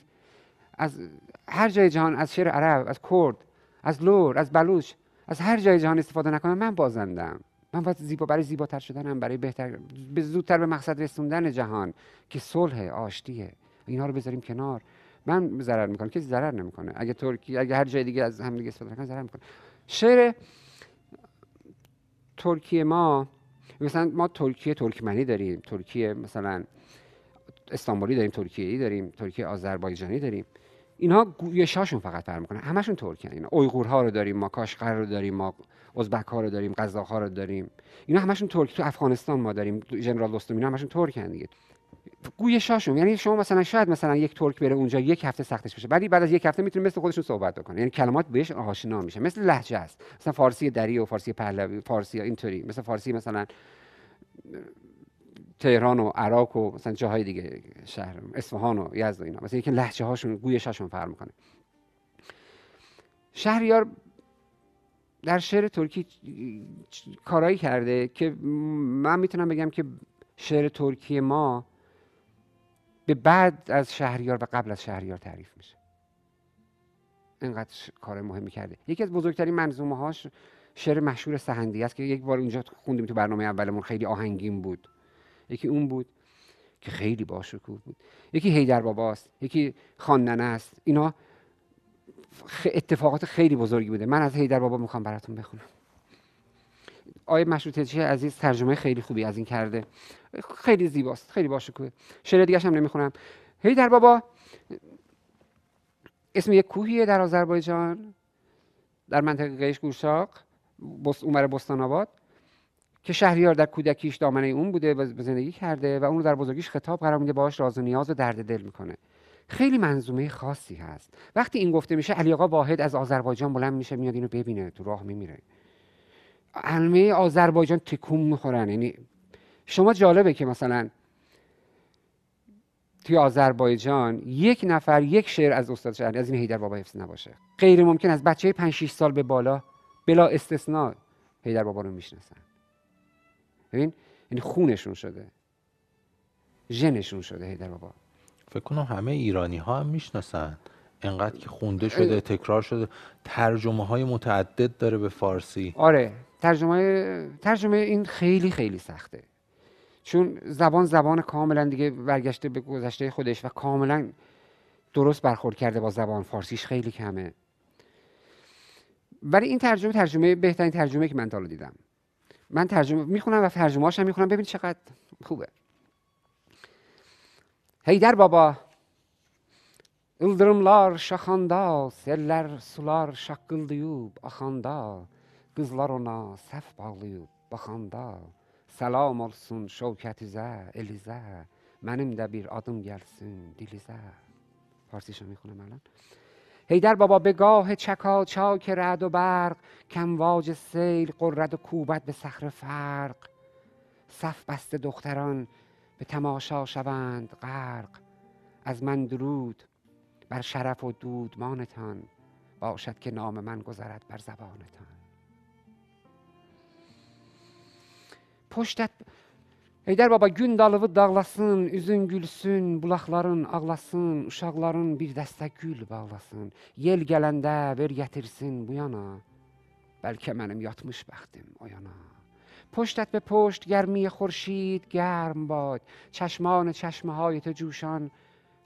از هر جای جهان، از شعر عرب، از کرد، از لور، از بلوچ، از هر جای جهان استفاده نکنم، من بازندم. من واسه زیبا، برای زیباتر شدنم، برای بهتر، به زودتر به مقصد رسوندن جهان که صلح، آشتیه، اینا رو بذاریم کنار. من ضرر میکنم، کسی ضرر نمیکنه. اگه ترکی، اگه هر جای دیگه از هم دیگه استفاده کنن ضرر میکنه. شعر ترکی ما مثلا، ما ترکیه ترکمنی داریم، ترکیه مثلا استانبولی داریم، ترکیه‌ای داریم، ترکیه آذربایجانی داریم. اینها گویشاشون فقط فرق می‌کنه، همشون ترکیان. اینا اویغورها رو داریم، ما کاشغر رو داریم، ما ازبک‌ها رو داریم، قزاق‌ها رو داریم. اینا همشون ترک. تو افغانستان ما داریم جنرال دوستومی، همشون ترکن دیگه. گویشاشون، یعنی شما مثلا شاید مثلا یک ترک بره اونجا یک هفته سختش بشه، ولی بعد از یک هفته میتونه مثل خودشون صحبت بکنه، یعنی کلمات بهش آشنا میشه، مثل لهجه است. مثلا فارسی دری و فارسی پهلوی، فارسی اینطوری، مثلا فارسی مثلا تهران و عراق و مثلا جاهای دیگه، شهر اصفهان و یزد و اینا، مثلا اینکه لهجه هاشون، گویشاشون فرق میکنه. شهریار در شعر ترکی کارایی کرده که من میتونم بگم که شعر ترکی ما به بعد از شهریار و قبل از شهریار تعریف میشه. اینقدر کار مهمی کرده. یکی از بزرگترین منظومه هاش شعر مشهور سهندی است که یک بار اونجا خوندیم تو برنامه اولمون، خیلی آهنگین بود. یکی اون بود که خیلی باشکوه بود. یکی حیدر باباست، یکی خان ننه است. اینا اتفاقات خیلی بزرگی بوده. من از حیدر بابا میخوام براتون بخونم. آقای مشروطه‌چی عزیز ترجمه خیلی خوبی از این کرده، خیلی زیباست، خیلی باشکوهه. شعر دیگه‌ش هم نمیخونم. حیدر بابا اسم یک کوهیه در آذربایجان، در منطقه قیش گوشاق، اونور بستان آباد، که شهریار در کودکیش دامنه اون بوده و زندگی کرده و اون رو در بزرگیش خطاب قرار میده، باهاش راز و نیاز و درد دل میکنه. خیلی منظومه خاصی هست. وقتی این گفته میشه، علی آقا واحد از آذربایجان بلند میشه، میاد اینو ببینه، تو راه میمیره. علمه آذربایجان تکون میخورن. یعنی شما جالبه که مثلا توی آذربایجان یک نفر یک شعر از استاد شهریار، از این حیدر بابا حفظ نباشه. غیر ممکن است. بچه 5-6 سال به بالا بلا استثنا حیدر بابا رو میشناسن. ببین، یعنی خونشون شده، ژنشون شده حیدر بابا. فکر کنم همه ایرانی ها هم میشناسن، انقدر که خونده شده، تکرار شده، ترجمه های متعدد داره به فارسی. آره، ترجمه این خیلی خیلی سخته، چون زبان کاملا دیگه برگشته به گذشته خودش و کاملا درست برخورد کرده با زبان. فارسیش خیلی کمه، ولی این ترجمه بهترین ترجمه که من تا حالا دیدم. من ترجمه میخونم و ترجمه‌هاش هم میخونم، ببین چقدر خوبه. حیدر بابا. Ildırımlar şaxanda, sellər sular şaqqıldıyıb axanda, qızlar ona səf bağlayıb baxanda, səlam olsun Şövkət üzə, Elizə, Mənim də bir adım gəlsin dilizə. Parsişə میخونم الان. هیدر بابا به گاه چکا چاک رعد و برق، کمواج سیل قرد و کوبت به صخر فرق. صف بسته دختران به تماشا شوند غرق. از من درود بر شرف و دودمانتان، باشد که نام من گذرد بر زبانتان. پشتت هیدر بابا gün dalığı dağlasın, üzün gülsün, bulaqların ağlasın, uşaqların bir dəstə gül bağlasın. Yel gələndə ver gətirsin bu yana, bəlkə mənim yatmış bəxtim o yana. پشتت به پشت گرمی خورشید گرم باد، چشمان چشمه های تو جوشان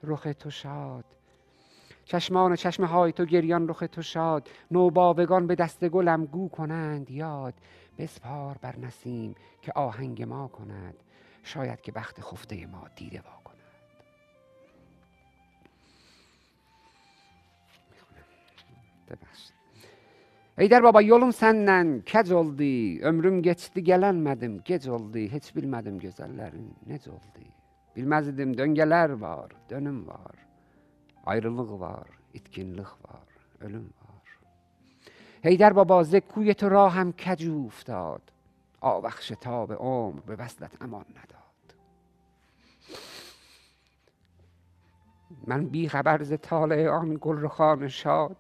رخ تو شاد. چشمان چشمه های تو گریان رخ تو شاد. نوباوگان به دست گلم گو کنند یاد. بسپار بر نسیم که آهنگ ما کند، شاید که بخت خفته ما دیده وا کند. Heydər baba yolum səndən kəc oldu, ömrüm geçdi gələnmədim, gec oldu, heç bilmədim gözəllərin necə oldu. Bilməzdim döngələr var, dönüm var, ayrılıq var, itkinlik var, ölüm var. Heydər baba zəkkuyət rahm kəc uftad, avəxş tab ömr be vəslət aman nədad. Mən bi xəbər z talean gülrxan şad،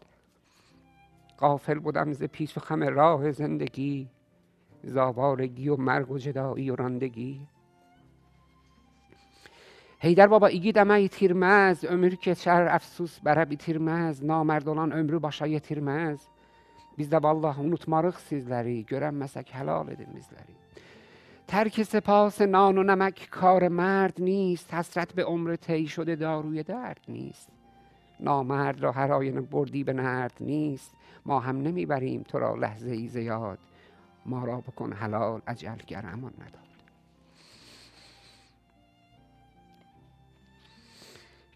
غافل بودم ز پیچ و خم راه زندگی، ز آوارگی و مرگ و جدایی و راندگی. هیدر بابا ایگیدمه یتیرمز، ömür keçər əfsus bərə bitirməz، namərdolan ömrü başa yetirməz. Biz də vallahi unutmarıq sizləri، görənməsək helal edin bizləri. ترک سپاس نان و نمک کار مرد نیست، حسرت به عمر طی شده داروی درد نیست. نامرد را هر آینه بردی به نرد نیست، ما هم نمیبریم تو را لحظه ای زیاد، ما را بکن حلال اجل گر امان نداد.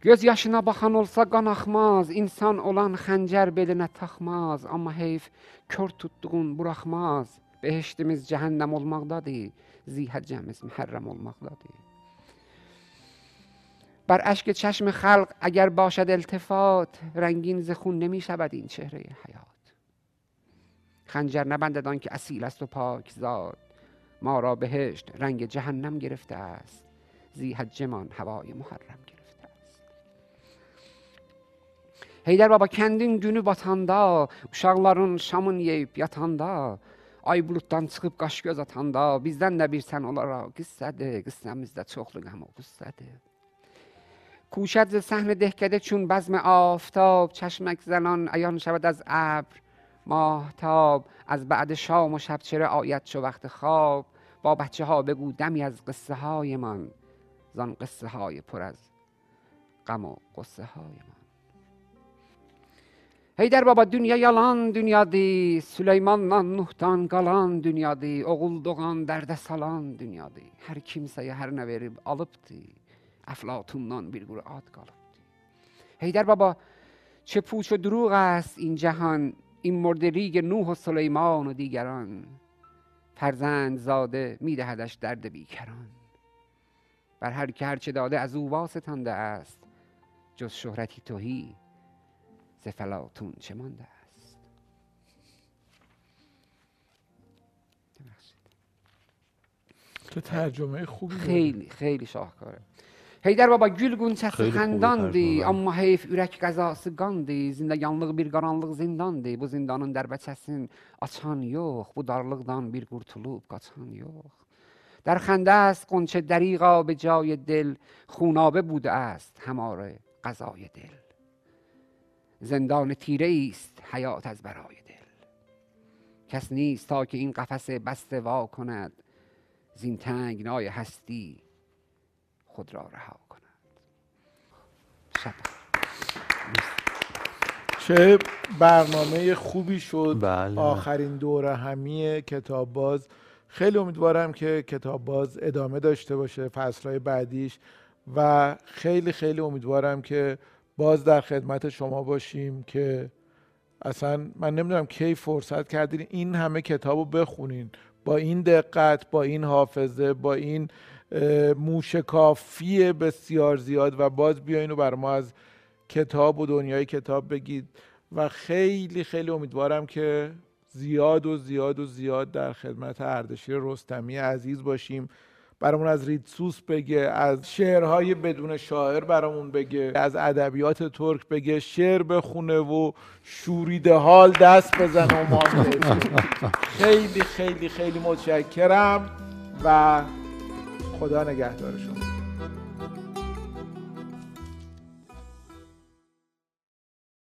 Göz yaşına baxan olsa qan axmaz, insan olan xəncər belinə taxmaz. Amma heyf kör tutduğun buraxmaz. Behiştimiz cəhənnəm olmaqdadır, zihəcəmiz mühərrəm olmaqdadır. بر عشق چشم خلق اگر باشد التفات، رنگین ز خون نمی شود این چهره حیات. خنجر نبنددان که اصیل است و پاک زاد، ما را بهشت رنگ جهنم گرفته است، زی حجمان هوای محرم گرفته است. هیدر بابا kendin günü batanda، uşaqların şamın yeyib yatanda، ay bulutdan çıxıb qaş göz atanda، bizdən də bir sən olaraq qissədir، qissəmizdə çoxlu qəm o qissədir. کوشد ز صحن دهکده چون بزم آفتاب، چشمک زنان عیان شود از ابر ماهتاب. از بعد شام و شب چره آید چو وقت خواب، با بچه ها بگو دمی از قصه های من، زان قصه های پر از غم و قصه های من. هیدر بابا دنیا یالان دنیادی، سلیمانdan Nuhdan qalan dünyadır، oğul doğan dərdə salan dünyadır. Hər kimsəyə hər nə verib alıbdı، افلاطونdan bir گروه آد قالبدی. هیدر بابا چه پوچ و دروغ است این جهان، این مرد ریگ نوح و سلیمان و دیگران. فرزند زاده میدهدش درد بیکران، بر هر که هرچه داده از او واسطانده است، جز شهرتی تهی ز فلاطون چه مانده است. تو ترجمه خوبی خیلی خیلی شاهکاره. Heydər baba gül qunçası xəndandı، amma heyf ürək qəzası qandı، zindaganlıq bir qaranlıq zindandı، bu zindanın dərbəçəsin açan yox، bu darlıqdan bir qurtulub qaçan yox. Dər xəndə əst qonçə dəriqa be cay dil، xunabə budə əst həmare qəzay dil، zindan tirə ist həyat əz bəray dil. Kəs نیست تا که این قفس بسته وا کند، زین تنگنای هستی خود را رها کنند. چه برنامه خوبی شد. بله. آخرین دورهمی کتاب باز. خیلی امیدوارم که کتاب باز ادامه داشته باشه، فصلهای بعدیش، و خیلی خیلی امیدوارم که باز در خدمت شما باشیم، که اصلا من نمیدونم کی فرصت کردین این همه کتاب رو بخونین، با این دقت، با این حافظه، با این موشکافی بسیار زیاد و باز بیاین و بر ما از کتاب و دنیای کتاب بگید و خیلی خیلی امیدوارم که زیاد در خدمت اردشیر رستمی عزیز باشیم. برامون از ریتسوس بگه، از شعرهای بدون شاعر برامون بگه، از ادبیات ترک بگه، شعر بخونه و شوریده حال دست بزنه و مانده. خیلی خیلی خیلی متشکرم و خدا نگهدارشون.